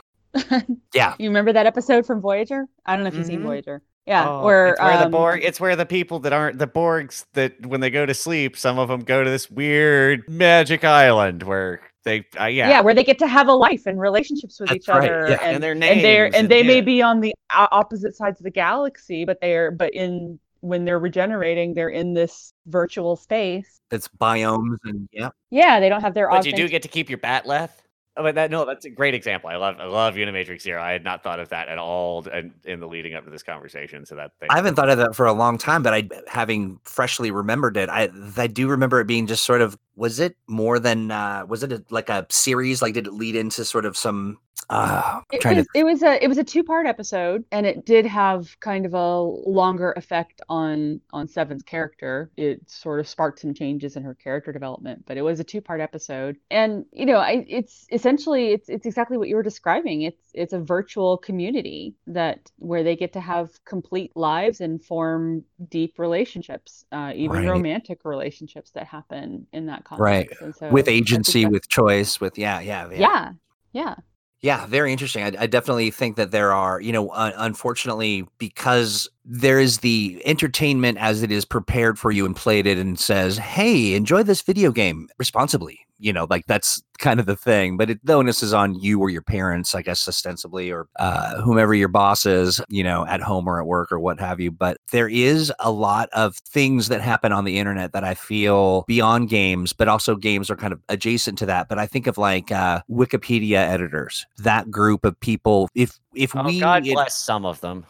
Yeah. You remember that episode from Voyager? I don't know if you've mm-hmm. seen Voyager. Yeah, oh, or it's where um, the Borg. It's where the people that aren't the Borgs, that when they go to sleep, some of them go to this weird magic island where They, uh, yeah. yeah, where they get to have a life and relationships with That's each right. other, yeah. and, and their names, and, and, and they yeah. may be on the opposite sides of the galaxy, but they're but in when they're regenerating, they're in this virtual space. It's biomes, and yeah, yeah, they don't have their. But augment- you do get to keep your batleth. Oh, but that no, that's a great example. I love, I love Unimatrix Zero. I had not thought of that at all in, in the leading up to this conversation. So that thing. I haven't thought of that for a long time, but I, having freshly remembered it, I, I do remember it being just sort of. Was it more than? Uh, was it a, like a series? Like, did it lead into sort of some? Uh, it, was, to... it was a, it was a two-part episode, and it did have kind of a longer effect on on Seven's character. It sort of sparked some changes in her character development, but it was a two-part episode. And you know, I, it's essentially it's it's exactly what you were describing. It's it's a virtual community that where they get to have complete lives and form deep relationships, uh, even right. romantic relationships that happen in that. Context. Right. So with agency, with choice, with yeah, yeah, yeah. Yeah. Yeah. Yeah. Very interesting. I, I definitely think that there are, you know, uh, unfortunately, because there is the entertainment as it is prepared for you and plated and says, hey, enjoy this video game responsibly. You know, like that's kind of the thing. But it, the onus is on you or your parents, I guess, ostensibly, or uh, whomever your boss is, you know, at home or at work or what have you. But there is a lot of things that happen on the internet that I feel beyond games, but also games are kind of adjacent to that. But I think of like uh, Wikipedia editors, that group of people. If if oh, we God bless it, some of them.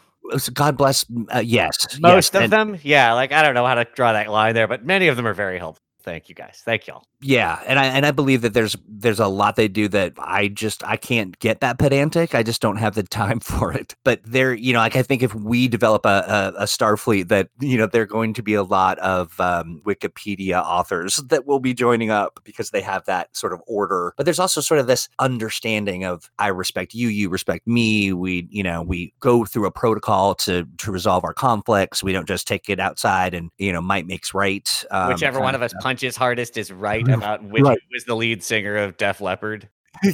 God bless. Uh, yes. Most yes. of and, them. Yeah. Like, I don't know how to draw that line there, but many of them are very helpful. Thank you guys. Thank y'all. Yeah. And I, and I believe that there's, there's a lot they do that I just, I can't get that pedantic. I just don't have the time for it, but there, you know, like I think if we develop a, a, a Starfleet that, you know, there are going to be a lot of um, Wikipedia authors that will be joining up because they have that sort of order, but there's also sort of this understanding of, I respect you, you respect me. We, you know, we go through a protocol to, to resolve our conflicts. We don't just take it outside and, you know, might makes right. Um, Whichever one of us punches his hardest is right about which right. was the lead singer of Def Leppard.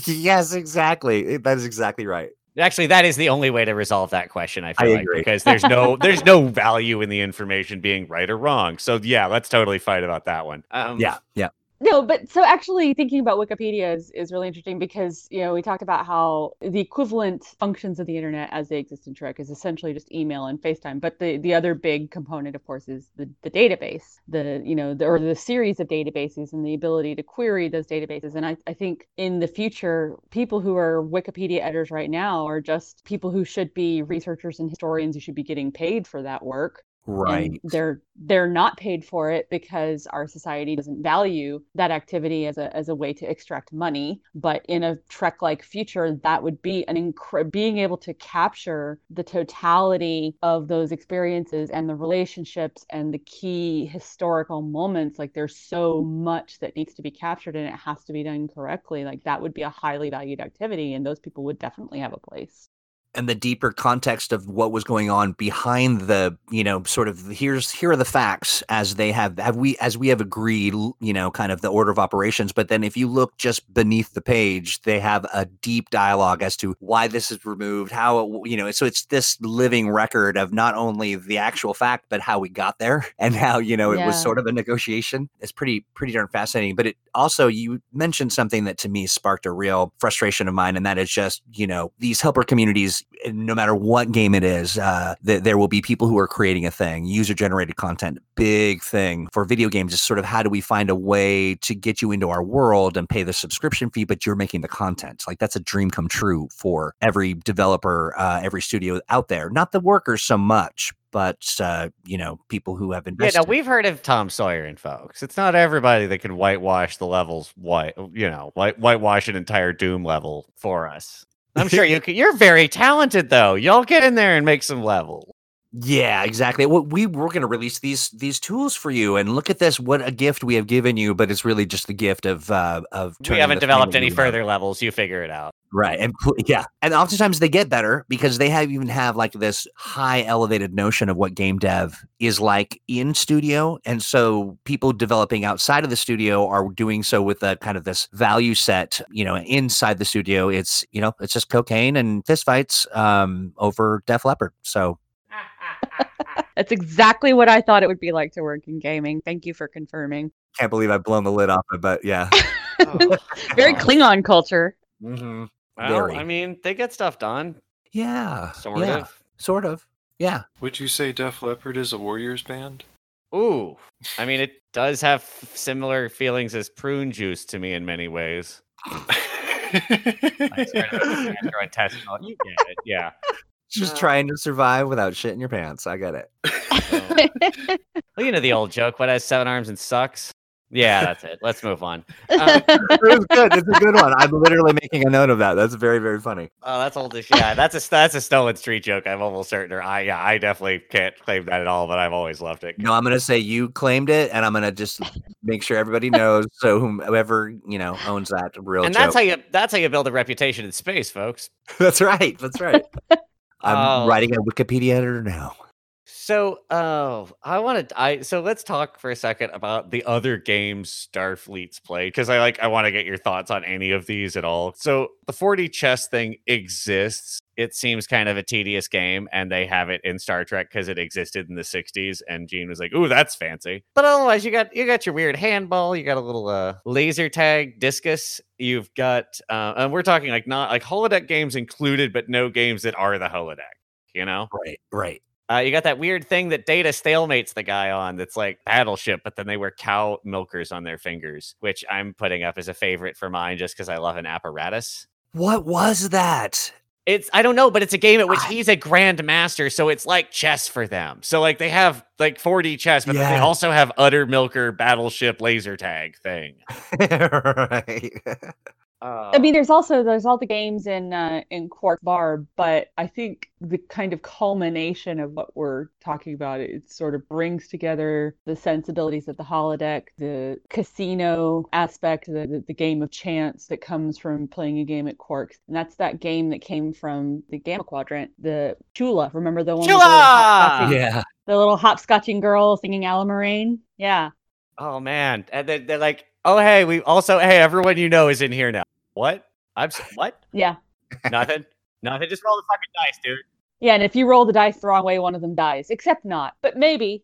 Yes, exactly. That is exactly right. Actually, that is the only way to resolve that question, I feel I like, agree. Because there's no there's no value in the information being right or wrong. So yeah, let's totally fight about that one. Um, yeah, yeah. No, but so actually thinking about Wikipedia is, is really interesting because, you know, we talked about how the equivalent functions of the internet as they exist in Trek is essentially just email and FaceTime. But the, the other big component, of course, is the, the database, the, you know, the, or the series of databases and the ability to query those databases. And I, I think in the future, people who are Wikipedia editors right now are just people who should be researchers and historians who should be getting paid for that work. Right. And they're they're not paid for it because our society doesn't value that activity as a as a way to extract money. But in a Trek-like future, that would be an inc- being able to capture the totality of those experiences and the relationships and the key historical moments. Like there's so much that needs to be captured and it has to be done correctly. Like that would be a highly valued activity, and those people would definitely have a place. And the deeper context of what was going on behind the, you know, sort of here's here are the facts as they have have we as we have agreed, you know, kind of the order of operations. But then if you look just beneath the page, they have a deep dialogue as to why this is removed, how, it, you know, so it's this living record of not only the actual fact, but how we got there and how, you know, it yeah. was sort of a negotiation. It's pretty, pretty darn fascinating. But it also you mentioned something that to me sparked a real frustration of mine. And that is just, you know, these helper communities. No matter what game it is, uh, th- there will be people who are creating a thing, user-generated content, big thing for video games is sort of how do we find a way to get you into our world and pay the subscription fee, but you're making the content. Like that's a dream come true for every developer, uh, every studio out there, not the workers so much, but, uh, you know, people who have invested. Yeah, no, we've heard of Tom Sawyer and folks. It's not everybody that can whitewash the levels, white, you know, white, whitewash an entire Doom level for us. I'm sure you can, you're very talented, though. Y'all get in there and make some level. Yeah, exactly. We were going to release these these tools for you, and look at this. What a gift we have given you, but it's really just the gift of uh, of. We haven't developed any further levels. You figure it out. Right. And yeah. And oftentimes they get better because they have even have like this high elevated notion of what game dev is like in studio. And so people developing outside of the studio are doing so with a kind of this value set, you know, inside the studio. It's, you know, it's just cocaine and fistfights um, over Def Leppard. So. That's exactly what I thought it would be like to work in gaming. Thank you for confirming. Can't believe I've blown the lid off it, but yeah. Oh, very Klingon culture. Mm-hmm. Well, very. I mean, they get stuff done. Yeah. Sort yeah. of. Sort of. Yeah. Would you say Def Leppard is a Warriors band? Ooh. I mean, it does have similar feelings as Prune Juice to me in many ways. I swear to God, you get it. Yeah. Just uh, trying to survive without shit in your pants. I get it. So, well, you know the old joke, what has seven arms and sucks? Yeah, that's it. Let's move on. Um, it was good. It's a good one. I'm literally making a note of that. That's very, very funny. Oh, that's old as shit. Yeah, that's a that's a stolen street joke. I'm almost certain. Or I, yeah, I definitely can't claim that at all. But I've always loved it. No, I'm gonna say you claimed it, and I'm gonna just make sure everybody knows. So whoever you know owns that real. And joke. that's how you that's how you build a reputation in space, folks. That's right. That's right. I'm um, writing a Wikipedia editor now. So, oh, uh, I want to. I so let's talk for a second about the other games Starfleet's played, because I like I want to get your thoughts on any of these at all. So the four D chess thing exists. It seems kind of a tedious game, and they have it in Star Trek because it existed in the sixties. And Gene was like, "Ooh, that's fancy." But otherwise, you got you got your weird handball. You got a little uh, laser tag, discus. You've got, uh, and we're talking like not like holodeck games included, but no games that are the holodeck. You know, right, right. Uh, you got that weird thing that Data stalemates the guy on that's like Battleship, but then they wear cow milkers on their fingers, which I'm putting up as a favorite for mine just because I love an apparatus. What was that? It's I don't know, but it's a game at which he's a grandmaster, so it's like chess for them. So like they have like four D chess, but yeah. They also have utter milker Battleship laser tag thing. Right. Uh, I mean, there's also there's all the games in uh, in Quark Bar, but I think the kind of culmination of what we're talking about, it sort of brings together the sensibilities of the holodeck, the casino aspect, the, the, the game of chance that comes from playing a game at Quark's. And that's that game that came from the Gamma Quadrant, the Chula. Remember the one Chula! With the, little yeah. the little hopscotching girl singing Alamarine? Yeah. Oh, man. And they're, they're like, oh, hey, we also, hey, everyone you know is in here now. What? I'm so, what? Yeah. Nothing. Nothing. Just roll the fucking dice, dude. Yeah, and if you roll the dice the wrong way, one of them dies. Except not, but maybe.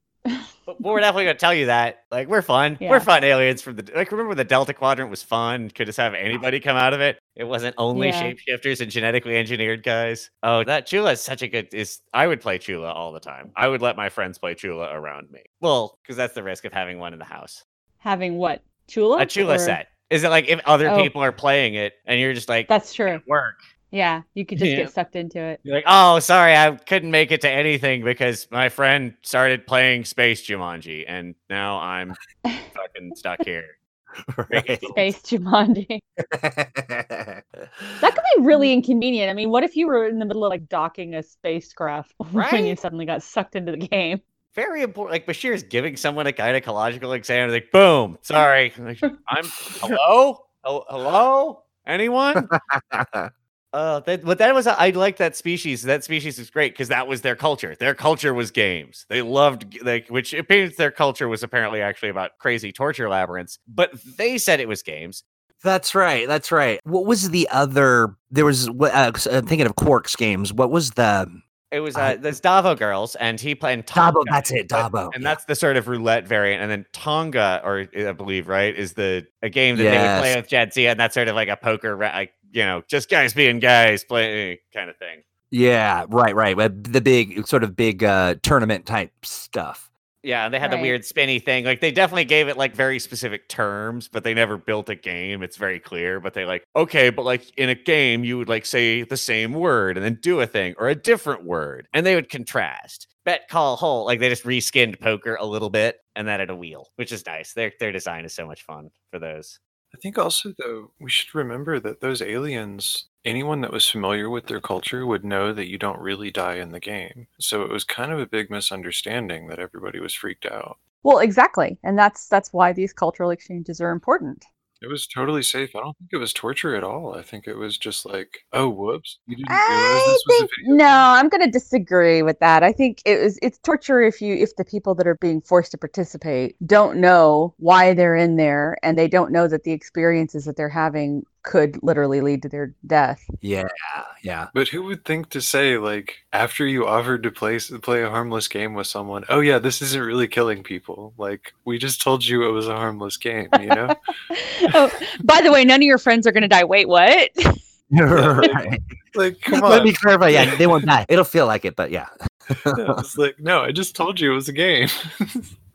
But we're definitely gonna tell you that. Like, we're fun. Yeah. We're fun aliens from the like. Remember the Delta Quadrant was fun. Could just have anybody come out of it. It wasn't only yeah. shapeshifters and genetically engineered guys. Oh, that Chula is such a good. Is I would play Chula all the time. I would let my friends play Chula around me. Well, because that's the risk of having one in the house. Having what? Chula? A Chula or... set. Is it like if other oh. people are playing it and you're just like, that's true. It work. Yeah, you could just yeah. get sucked into it. You're like, oh, sorry, I couldn't make it to anything because my friend started playing Space Jumanji and now I'm fucking stuck here. Right. Space Jumanji. That could be really inconvenient. I mean, what if you were in the middle of like docking a spacecraft right? when you suddenly got sucked into the game? Very important. Like Bashir's giving someone a gynecological exam. Like, boom. Sorry. Like, I'm hello. Oh, hello. Anyone? uh, that, but that was a, I like that species. That species is great because that was their culture. Their culture was games. They loved like which appears their culture was apparently actually about crazy torture labyrinths. But they said it was games. That's right. That's right. What was the other? There was. Uh, I'm thinking of Quark's games. What was the? It was uh, this Davo girls, and he played Tonga. Davo, that's it, Davo. And yeah. that's the sort of roulette variant. And then Tonga, or I believe, right, is the a game that yes. they would play with Jadzia, and that's sort of like a poker, like you know, just guys being guys, playing kind of thing. Yeah, right, right. The big sort of big uh, tournament type stuff. Yeah, they had right. the weird spinny thing. Like they definitely gave it like very specific terms, but they never built a game. It's very clear. But they like, okay, but like in a game, you would like say the same word and then do a thing or a different word. And they would contrast. Bet, call, hole. Like they just reskinned poker a little bit and that at a wheel, which is nice. Their their design is so much fun for those. I think also, though, we should remember that those aliens, anyone that was familiar with their culture would know that you don't really die in the game. So it was kind of a big misunderstanding that everybody was freaked out. Well, exactly. And that's that's why these cultural exchanges are important. It was totally safe. I don't think it was torture at all. I think it was just like, oh, whoops. You didn't realize this was a video. No, I'm going to disagree with that. I think it was, it's torture if you if the people that are being forced to participate don't know why they're in there and they don't know that the experiences that they're having could literally lead to their death. Yeah, yeah. But who would think to say, like, after you offered to play play a harmless game with someone, oh yeah, this isn't really killing people. Like, we just told you it was a harmless game, you know? Oh, by the way, none of your friends are going to die. Wait, what? Right. Like, come on. Let me clarify. Yeah, they won't die. It'll feel like it, but yeah. No, it's like, no, I just told you it was a game.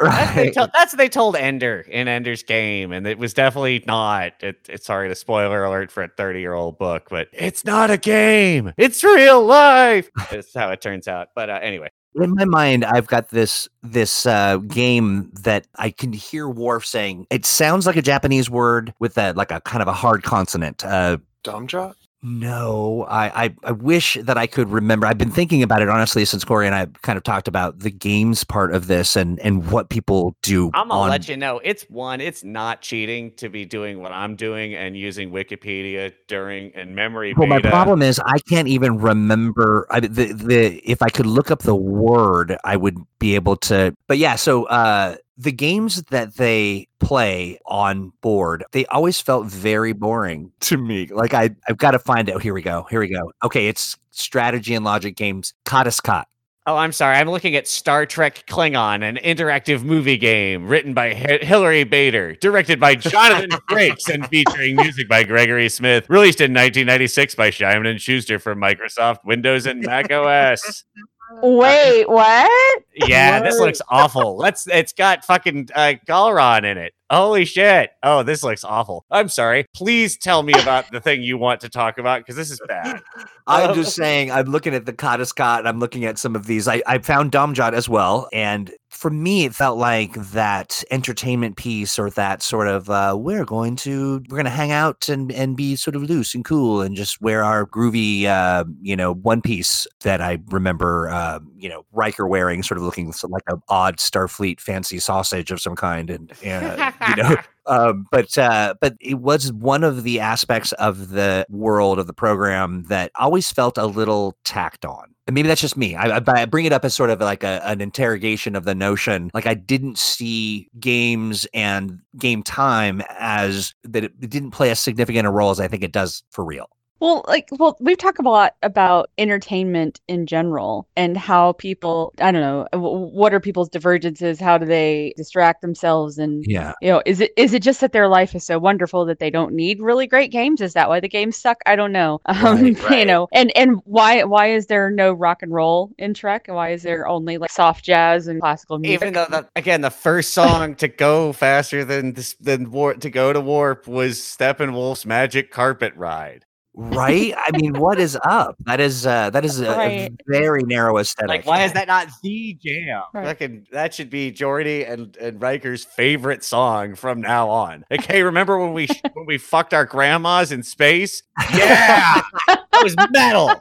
Right. That's what they told, that's what they told Ender in Ender's Game, and it was definitely not. It, it's sorry to spoiler alert for a thirty-year-old book, but it's not a game. It's real life. That's how it turns out. But uh, anyway. In my mind, I've got this this uh, game that I can hear Worf saying. It sounds like a Japanese word with a, like a kind of a hard consonant. Uh, Domja? No, I, I, I wish that I could remember. I've been thinking about it, honestly, since Corey and I kind of talked about the games part of this and, and what people do. I'm going to on... let you know. It's one, it's not cheating to be doing what I'm doing and using Wikipedia during and memory. Well, beta. My problem is I can't even remember. I, the, the If I could look up the word, I would be able to. But yeah, so... uh the games that they play on board, they always felt very boring to me. Like, I, I've got to find out. Here we go. Here we go. Okay, it's strategy and logic games. Kataskot. Oh, I'm sorry. I'm looking at Star Trek Klingon, an interactive movie game written by H- Hilary Bader, directed by Jonathan Frakes, and featuring music by Gregory Smith. Released in nineteen ninety-six by Simon and Schuster for Microsoft Windows and Mac O S. Wait, what? Yeah, what? This looks awful. Let's. It's got fucking uh, Galron in it. Holy shit. Oh, this looks awful. I'm sorry. Please tell me about the thing you want to talk about, because this is bad. I'm um, just saying, I'm looking at the Kataskot, and I'm looking at some of these. I, I found Domjot as well, and... for me, it felt like that entertainment piece, or that sort of uh, we're going to we're going to hang out and, and be sort of loose and cool and just wear our groovy, uh, you know, one piece that I remember, uh, you know, Riker wearing, sort of looking like an odd Starfleet fancy sausage of some kind. And, uh, you know. Um, but uh, but it was one of the aspects of the world of the program that always felt a little tacked on. And maybe that's just me. I, I bring it up as sort of like a, an interrogation of the notion. Like, I didn't see games and game time as that it, it didn't play as significant a role as I think it does for real. Well, like, well, we've talked a lot about entertainment in general and how people, I don't know, what are people's divergences? How do they distract themselves? And, yeah. you know, is it is it just that their life is so wonderful that they don't need really great games? Is that why the games suck? I don't know. Um, right, right. You know, and, and why why is there no rock and roll in Trek? Why is there only like soft jazz and classical music? Even though, the, again, the first song to go faster than this, than war, to go to warp was Steppenwolf's Magic Carpet Ride. Right? I mean, what is up? That is uh, that is a, right. a very narrow aesthetic. Like, why is that not the jam? Right. That, can, that should be Geordi and, and Riker's favorite song from now on. Like, hey, remember when we when we fucked our grandmas in space? Yeah! That was metal!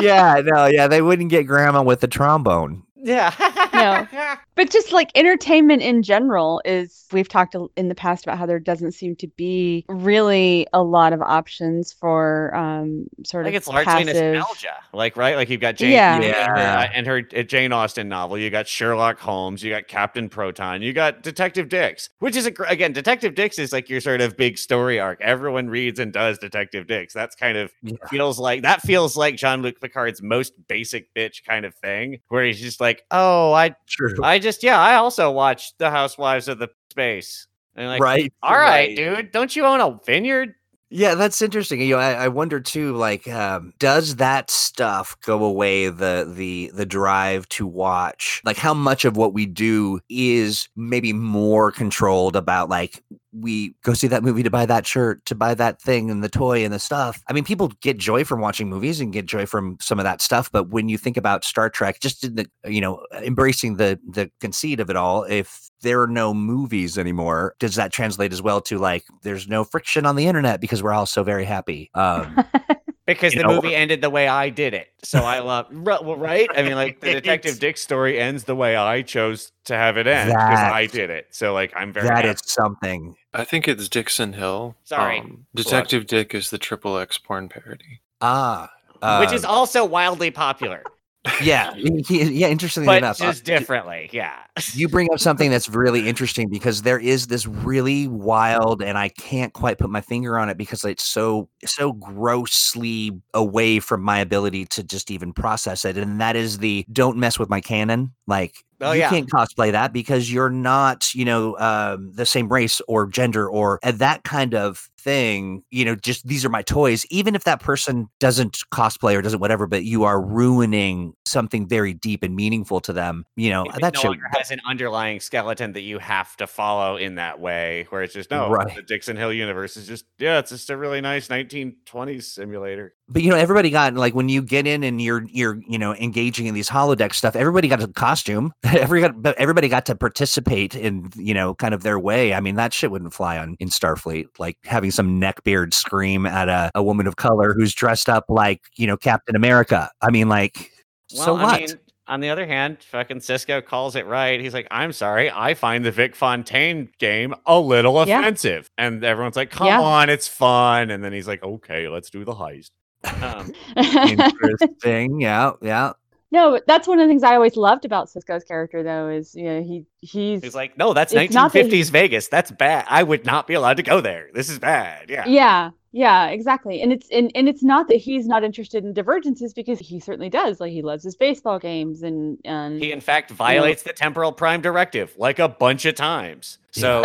yeah, no, yeah, they wouldn't get grandma with the trombone. Yeah. No. But just like entertainment in general is, we've talked in the past about how there doesn't seem to be really a lot of options for um, sort like of it's largely passive... nostalgia. Like, right? Like, you've got Jane yeah. Yeah. and her uh, Jane Austen novel. You got Sherlock Holmes. You got Captain Proton. You got Detective Dix, which is, a, again, Detective Dix is like your sort of big story arc. Everyone reads and does Detective Dix. That's kind of yeah. feels like, that feels like Jean-Luc Picard's most basic bitch kind of thing, where he's just like, Like, oh, I True. I just, yeah, I also watched The Housewives of the Space. And like, right. All right, right, dude, don't you own a vineyard? Yeah, that's interesting. You know, I, I wonder too, like, um, does that stuff go away, the the the drive to watch? Like, how much of what we do is maybe more controlled about, like, we go see that movie to buy that shirt, to buy that thing and the toy and the stuff. I mean, people get joy from watching movies and get joy from some of that stuff. But when you think about Star Trek, just in the, you know, embracing the the conceit of it all, if there are no movies anymore, does that translate as well to, like, there's no friction on the internet because we're all so very happy? Um, because the know? movie ended the way I did it. So I love, well, right? I mean, like, the Detective Dick story ends the way I chose to have it end, because I did it. So, like, I'm very That happy. Is something. I think it's Dixon Hill. Sorry. Um, Detective Look. Dick is the triple X porn parody. Ah. Uh, Which is also wildly popular. Yeah, he, yeah. Interestingly but enough, just differently. Yeah, you bring up something that's really interesting because there is this really wild, and I can't quite put my finger on it because it's so so grossly away from my ability to just even process it. And that is the don't mess with my canon. Like, oh, you yeah. can't cosplay that because you're not, you know, um, the same race or gender or uh, that kind of thing. You know, just these are my toys. Even if that person doesn't cosplay or doesn't whatever, but you are ruining something very deep and meaningful to them. You know, it that no show longer has an underlying skeleton that you have to follow in that way, where it's just no. Right. The Dixon Hill universe is just yeah, it's just a really nice nineteen twenties simulator. But you know, everybody got like when you get in and you're you're you know engaging in these holodeck stuff. Everybody got a costume. Everybody, everybody got to participate in, you know, kind of their way. I mean, that shit wouldn't fly on in Starfleet, like having some neckbeard scream at a, a woman of color who's dressed up like, you know, Captain America. I mean, like, well, so I what? Mean, on the other hand, fucking Cisco calls it right. He's like, I'm sorry, I find the Vic Fontaine game a little offensive. Yeah. And everyone's like, come yeah. on, it's fun. And then he's like, okay, let's do the heist. Um, interesting. Yeah, yeah. No, that's one of the things I always loved about Sisko's character, though, is, you know, he he's, he's like, no, that's nineteen fifties that he, Vegas. That's bad. I would not be allowed to go there. This is bad. Yeah. Yeah. Yeah, exactly. And it's and, and it's not that he's not interested in divergences, because he certainly does. Like, he loves his baseball games. And, and he, in fact, violates you know. the temporal prime directive like a bunch of times. So,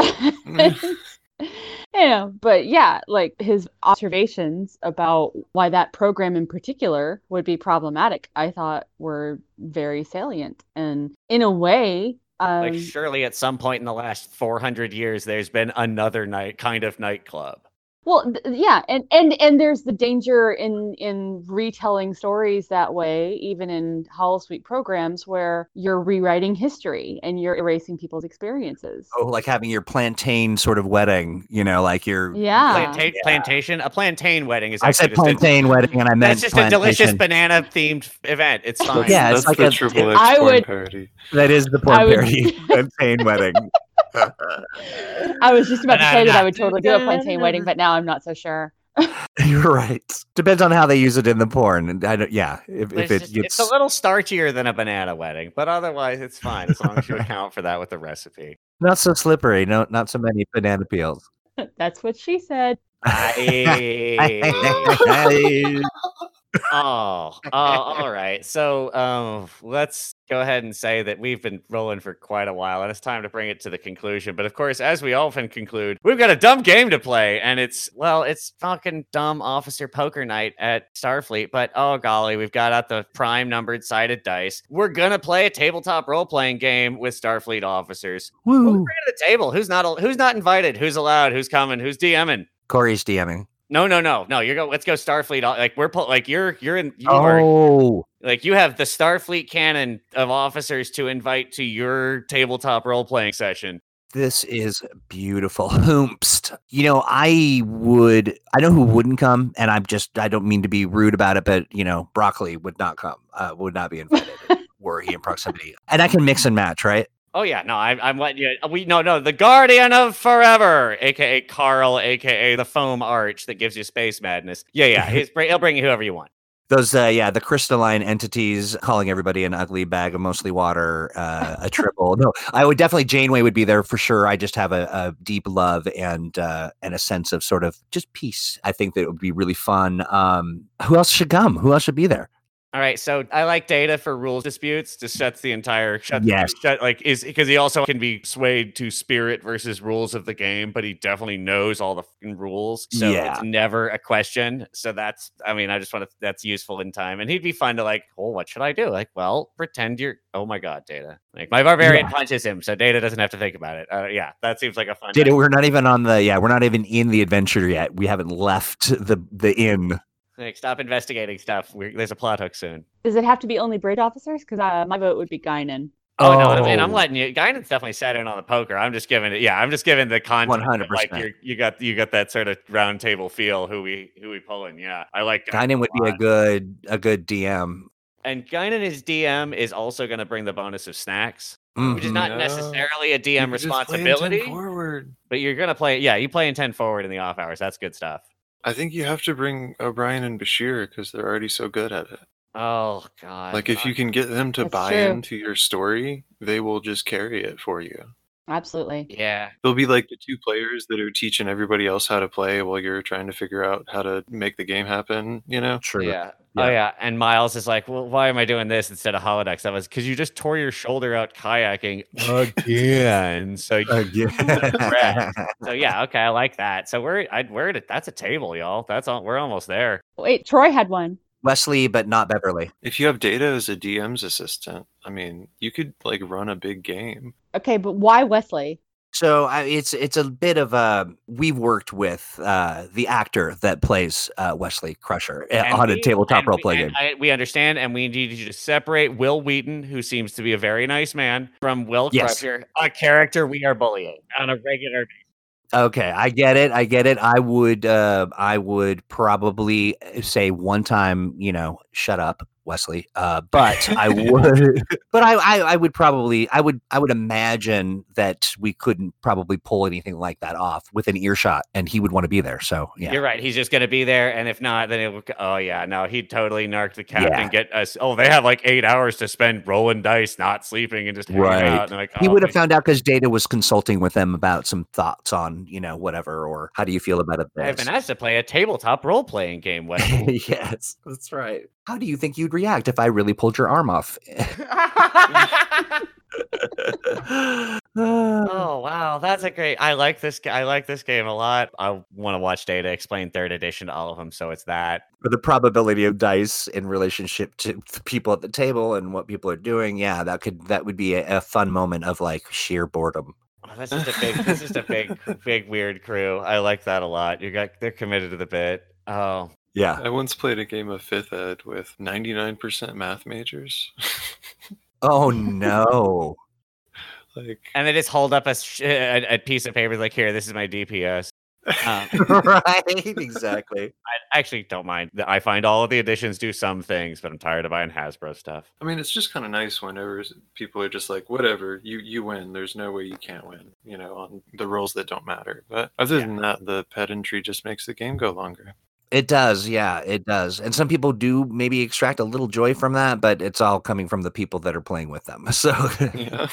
you know, but yeah, like his observations about why that program in particular would be problematic, I thought were very salient. And in a way, um, like, surely at some point in the last four hundred years, there's been another night kind of nightclub. Well, th- yeah, and, and and there's the danger in, in retelling stories that way, even in holosuite programs, where you're rewriting history and you're erasing people's experiences. Oh, like having your plantain sort of wedding, you know, like your yeah. Planta- yeah. plantation. A plantain wedding is. I said plantain a, wedding, and I meant that's just plantation. A delicious banana themed event. It's fine. Yeah, it's that's like the a, triple X porn would, parody. That is the porn would, parody plantain wedding. I was just about to say that I would totally do a plantain wedding, but now I'm not so sure. You're right. Depends on how they use it in the porn. I don't, yeah, if, if it just, gets... it's a little starchier than a banana wedding, but otherwise it's fine as long as you account for that with the recipe. Not so slippery. No, not so many banana peels. That's what she said. Aye. Aye. oh, oh, all right. So um, let's go ahead and say that we've been rolling for quite a while, and it's time to bring it to the conclusion. But of course, as we often conclude, we've got a dumb game to play, and it's, well, it's fucking dumb officer poker night at Starfleet. But oh golly, we've got out the prime numbered sided dice. We're gonna play a tabletop role playing game with Starfleet officers. Woo. We'll bring it to the table. Who's not? Who's not invited? Who's allowed? Who's coming? Who's DMing? Corey's DMing. No, no, no, no. You're go. Let's go Starfleet. Like we're po- like you're you're in. You oh, are, like you have the Starfleet canon of officers to invite to your tabletop role playing session. This is beautiful. Hoomst. You know, I would. I know who wouldn't come, and I'm just. I don't mean to be rude about it, but you know, Broccoli would not come. Uh, would not be invited were he in proximity. And I can mix and match, right? Oh yeah, no, I, I'm letting you. We no, no, the Guardian of Forever, aka Carl, aka the foam arch that gives you space madness. Yeah, yeah, he's, he'll bring you whoever you want. Those, uh, yeah, the crystalline entities calling everybody an ugly bag of mostly water, uh, a triple. No, I would definitely, Janeway would be there for sure. I just have a, a deep love and uh, and a sense of sort of just peace. I think that it would be really fun. Um, who else should come? Who else should be there? All right, so I like data for rules disputes. Just shuts the entire shut. Yes. shut like is because he also can be swayed to spirit versus rules of the game, but he definitely knows all the fucking rules, so yeah. It's never a question. So that's, I mean, I just want to. That's useful in time, and he'd be fun to like. Oh, what should I do? Like, well, pretend you're. Oh my god, Data! Like my barbarian yeah. punches him, so Data doesn't have to think about it. Uh, yeah, that seems like a fun. Data, night. We're not even on the. Yeah, we're not even in the adventure yet. We haven't left the the inn. Like, stop investigating stuff. We're, there's a plot hook soon. Does it have to be only braid officers? Because uh, my vote would be Guinan. Oh, oh no, I mean, I'm letting you. Guinan's definitely sat in on the poker. I'm just giving it. Yeah, I'm just giving the content. one hundred percent Like you're, you got you got that sort of round table feel. Who we who we pulling? Yeah, I like Guinan. Guinan would be a good a good D M. And Guinan as D M is also going to bring the bonus of snacks, mm-hmm. which is not no. necessarily a D M responsibility. Forward. But you're going to play. Yeah, you play in ten forward in the off hours. That's good stuff. I think you have to bring O'Brien and Bashir because they're already so good at it. Oh God! Like if you can get them to That's buy true. into your story, they will just carry it for you. Absolutely. Yeah. They'll be like the two players that are teaching everybody else how to play while you're trying to figure out how to make the game happen, you know? True. Yeah. yeah. Oh, yeah. And Miles is like, well, why am I doing this instead of Holodex? I was, because you just tore your shoulder out kayaking again. so, you, again. so, yeah. Okay. I like that. So, we're, I'd wear it. That's a table, y'all. That's all. We're almost there. Wait, Troy had one. Wesley, but not Beverly. If you have data as a D M's assistant, I mean, you could like run a big game. Okay, but why Wesley? So I, it's it's a bit of a we've worked with uh, the actor that plays uh, Wesley Crusher and on we, a tabletop role playing game. I, we understand, and we need you to separate Will Wheaton, who seems to be a very nice man, from Will yes. Crusher, a character we are bullying on a regular basis. Okay, I get it. I get it. I would, uh, I would probably say one time, you know, shut up, Wesley. Uh, but I would, but I, I, I would probably, I would, I would imagine that we couldn't probably pull anything like that off with an earshot, and he would want to be there. So yeah, you're right. He's just going to be there, and if not, then it would. Oh yeah, no, he'd totally narc the captain yeah. and get us. Oh, they have like eight hours to spend rolling dice, not sleeping, and just hanging right. out. And like, oh, he would have found out because Data was consulting with them about some thoughts on. You know, whatever, or how do you feel about it? I've been asked to play a tabletop role-playing game. With yes, that's right. How do you think you'd react if I really pulled your arm off? Oh wow, that's a great. I like this. I like this game a lot. I want to watch Data explain third edition to all of them. So it's that. Or the probability of dice in relationship to the people at the table and what people are doing. Yeah, that could that would be a, a fun moment of like sheer boredom. Oh, that's just a big, that's just a big, big weird crew. I like that a lot. You got, they're committed to the bit. Oh, yeah. I once played a game of Fifth Ed with ninety-nine percent math majors. Oh no! Like, and they just hold up a a, a piece of paper like, here, this is my D P S. Um, right? Exactly. I actually don't mind. I find all of the editions do some things, but I'm tired of buying Hasbro stuff. I mean, it's just kind of nice whenever people are just like, whatever, you you win. There's no way you can't win, you know, on the rules that don't matter. But other yeah. than that, the pedantry just makes the game go longer. It does. Yeah, it does. And some people do maybe extract a little joy from that, but it's all coming from the people that are playing with them. So yeah.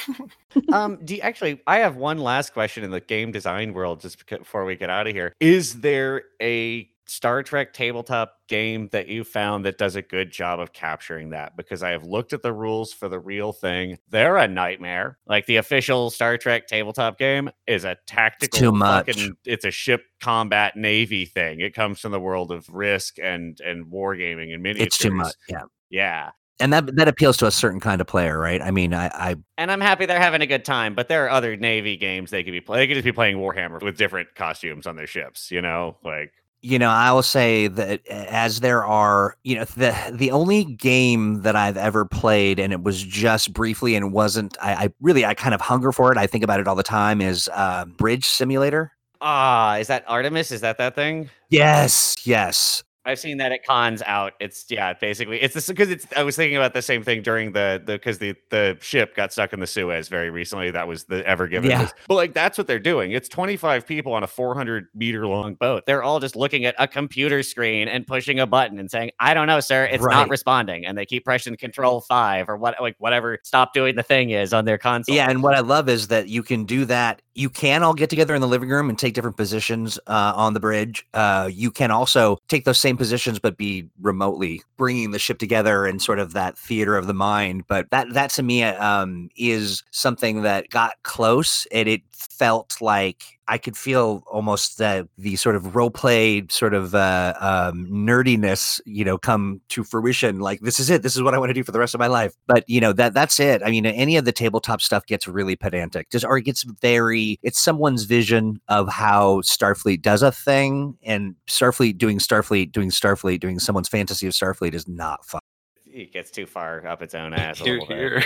um, do you, actually, I have one last question in the game design world just before we get out of here. Is there a Star Trek tabletop game that you found that does a good job of capturing that? Because I have looked at the rules for the real thing. They're a nightmare. Like the official Star Trek tabletop game is a tactical, it's too much. Fucking, it's a ship combat Navy thing. It comes from the world of Risk and, and wargaming and miniatures. It's too much. Yeah. Yeah. And that that appeals to a certain kind of player, right? I mean, I, I... And I'm happy they're having a good time, but there are other Navy games they could be playing. They could just be playing Warhammer with different costumes on their ships, you know, like... You know, I will say that as there are, you know, the the only game that I've ever played, and it was just briefly and wasn't, I, I really, I kind of hunger for it. I think about it all the time is uh, Bridge Simulator. Ah, is that Artemis? Is that that thing? Yes, yes. I've seen that at cons out. It's yeah, basically it's this because it's. I was thinking about the same thing during the the because the the ship got stuck in the Suez very recently. That was the Ever Given. Yeah. But like that's what they're doing. It's twenty-five people on a four hundred meter long boat. They're all just looking at a computer screen and pushing a button and saying, "I don't know, sir. It's right. not responding." And they keep pressing Control Five or what, like whatever. Stop doing the thing is on their console. Yeah, and what I love is that you can do that. You can all get together in the living room and take different positions uh, on the bridge. Uh, you can also take those same positions, but be remotely bringing the ship together and sort of that theater of the mind. But that, that to me um, is something that got close, and it felt like I could feel almost uh, the sort of role play sort of uh, um, nerdiness, you know, come to fruition. Like, this is it. This is what I want to do for the rest of my life. But, you know, that that's it. I mean, any of the tabletop stuff gets really pedantic. Just, or it gets very, it's someone's vision of how Starfleet does a thing. And Starfleet doing Starfleet, doing Starfleet, doing someone's fantasy of Starfleet is not fun. It gets too far up its own ass. Here, a here.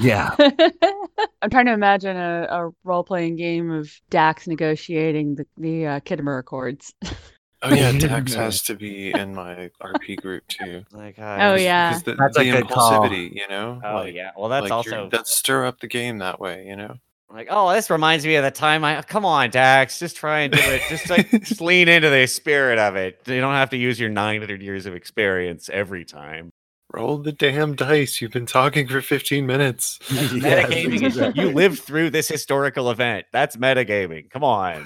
Yeah. I'm trying to imagine a, a role-playing game of Dax negotiating the, the uh, Kittimer Accords. Oh, yeah. Dax has to be in my R P group, too. Like, uh, oh, yeah. The, that's the a good impulsivity, call. You know? Oh, like, yeah. Well, that's like also... That stir up the game that way, you know? Like, oh, this reminds me of the time I... Come on, Dax. Just try and do it. Just, like, just lean into the spirit of it. You don't have to use your nine hundred years of experience every time. Roll the damn dice. You've been talking for fifteen minutes. Yes. Metagaming is you lived through this historical event. That's metagaming. Come on.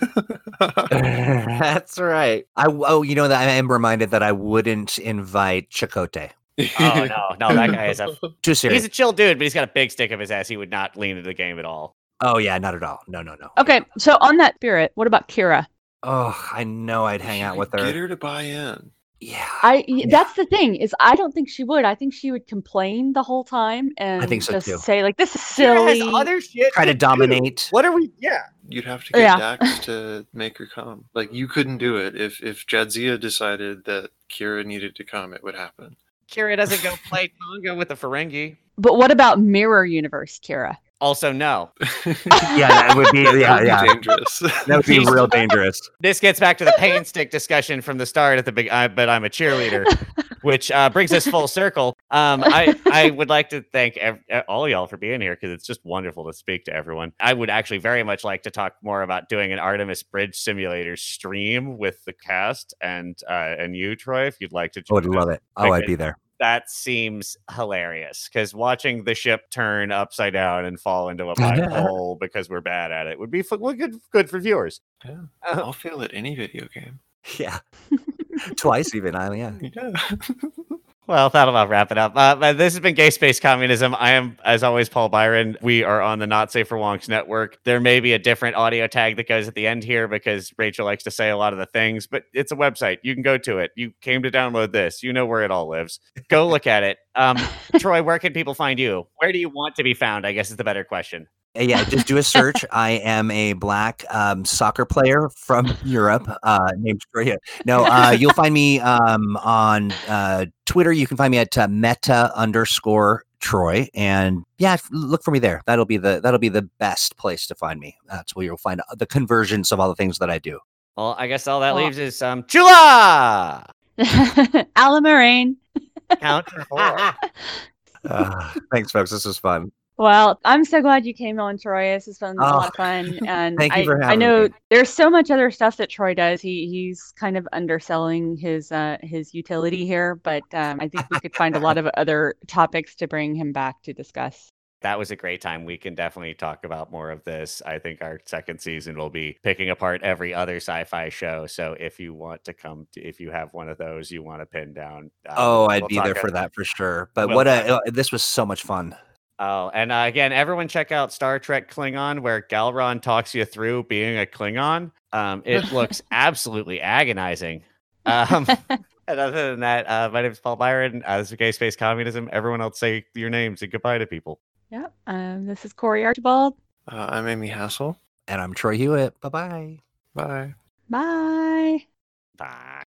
That's right. I oh, you know that I am reminded that I wouldn't invite Chakotay. Oh no, no, that guy is a too serious. He's a chill dude, but he's got a big stick of his ass. He would not lean into the game at all. Oh yeah, not at all. No, no, no. Okay, so on that spirit, what about Kira? Oh, I know I'd hang out with her. Get her to buy in. Yeah, I. Yeah. That's the thing is, I don't think she would. I think she would complain the whole time and I think so just too. Say like, "This is silly." Has other shit. Try to, to dominate. What are we? Yeah, you'd have to get yeah. Dax to make her come. Like you couldn't do it if if Jadzia decided that Kira needed to come, it would happen. Kira doesn't go play Tonga with the Ferengi. But what about Mirror Universe, Kira? Also, no. yeah, that would be yeah, yeah. dangerous. That would be real dangerous. This gets back to the pain stick discussion from the start at the big, uh, but I'm a cheerleader, which uh, brings us full circle. Um, I, I would like to thank ev- all y'all for being here because it's just wonderful to speak to everyone. I would actually very much like to talk more about doing an Artemis Bridge Simulator stream with the cast and uh, and you, Troy, if you'd like to. I would love it. Oh, I'd be there. That seems hilarious because watching the ship turn upside down and fall into a black hole because we're bad at it would be f- well, good good for viewers. Yeah, uh, I'll fail at any video game. Yeah. Twice even. I mean, yeah. yeah. Well, that'll about wrap it up. Uh, this has been Gay Space Communism. I am, as always, Paul Byron. We are on the Not Safe for Wonks network. There may be a different audio tag that goes at the end here because Rachel likes to say a lot of the things, but it's a website. You can go to it. You came to download this. You know where it all lives. Go look at it. Um, Troy, where can people find you? Where do you want to be found, I guess is the better question. Yeah, just do a search. I am a black um, soccer player from Europe uh, named Troy. No, uh, you'll find me um, on uh, Twitter. You can find me at uh, meta underscore Troy, and yeah, look for me there. That'll be the that'll be the best place to find me. That's where you'll find the convergence of all the things that I do. Well, I guess all that oh. leaves is um, Chula, Alamarine, count to four. uh, thanks, folks. This was fun. Well, I'm so glad you came on, Troy. This has been oh, a lot of fun. And thank you for having I, I know me. There's so much other stuff that Troy does. He he's kind of underselling his uh, his utility here, but um, I think we could find a lot of other topics to bring him back to discuss. That was a great time. We can definitely talk about more of this. I think our second season will be picking apart every other sci-fi show. So if you want to come, to, if you have one of those you want to pin down. Um, oh, we'll I'd be there for that for sure. But we'll what a, this was so much fun. Oh, and uh, again, everyone check out Star Trek Klingon, where Galron talks you through being a Klingon. Um, it looks absolutely agonizing. Um, and other than that, uh, my name is Paul Byron. Uh, this is Gay Space Communism. Everyone else say your names and goodbye to people. Yep. Um, this is Corey Archibald. Uh, I'm Amy Hassel. And I'm Troy Hewitt. Bye-bye. Bye. Bye. Bye.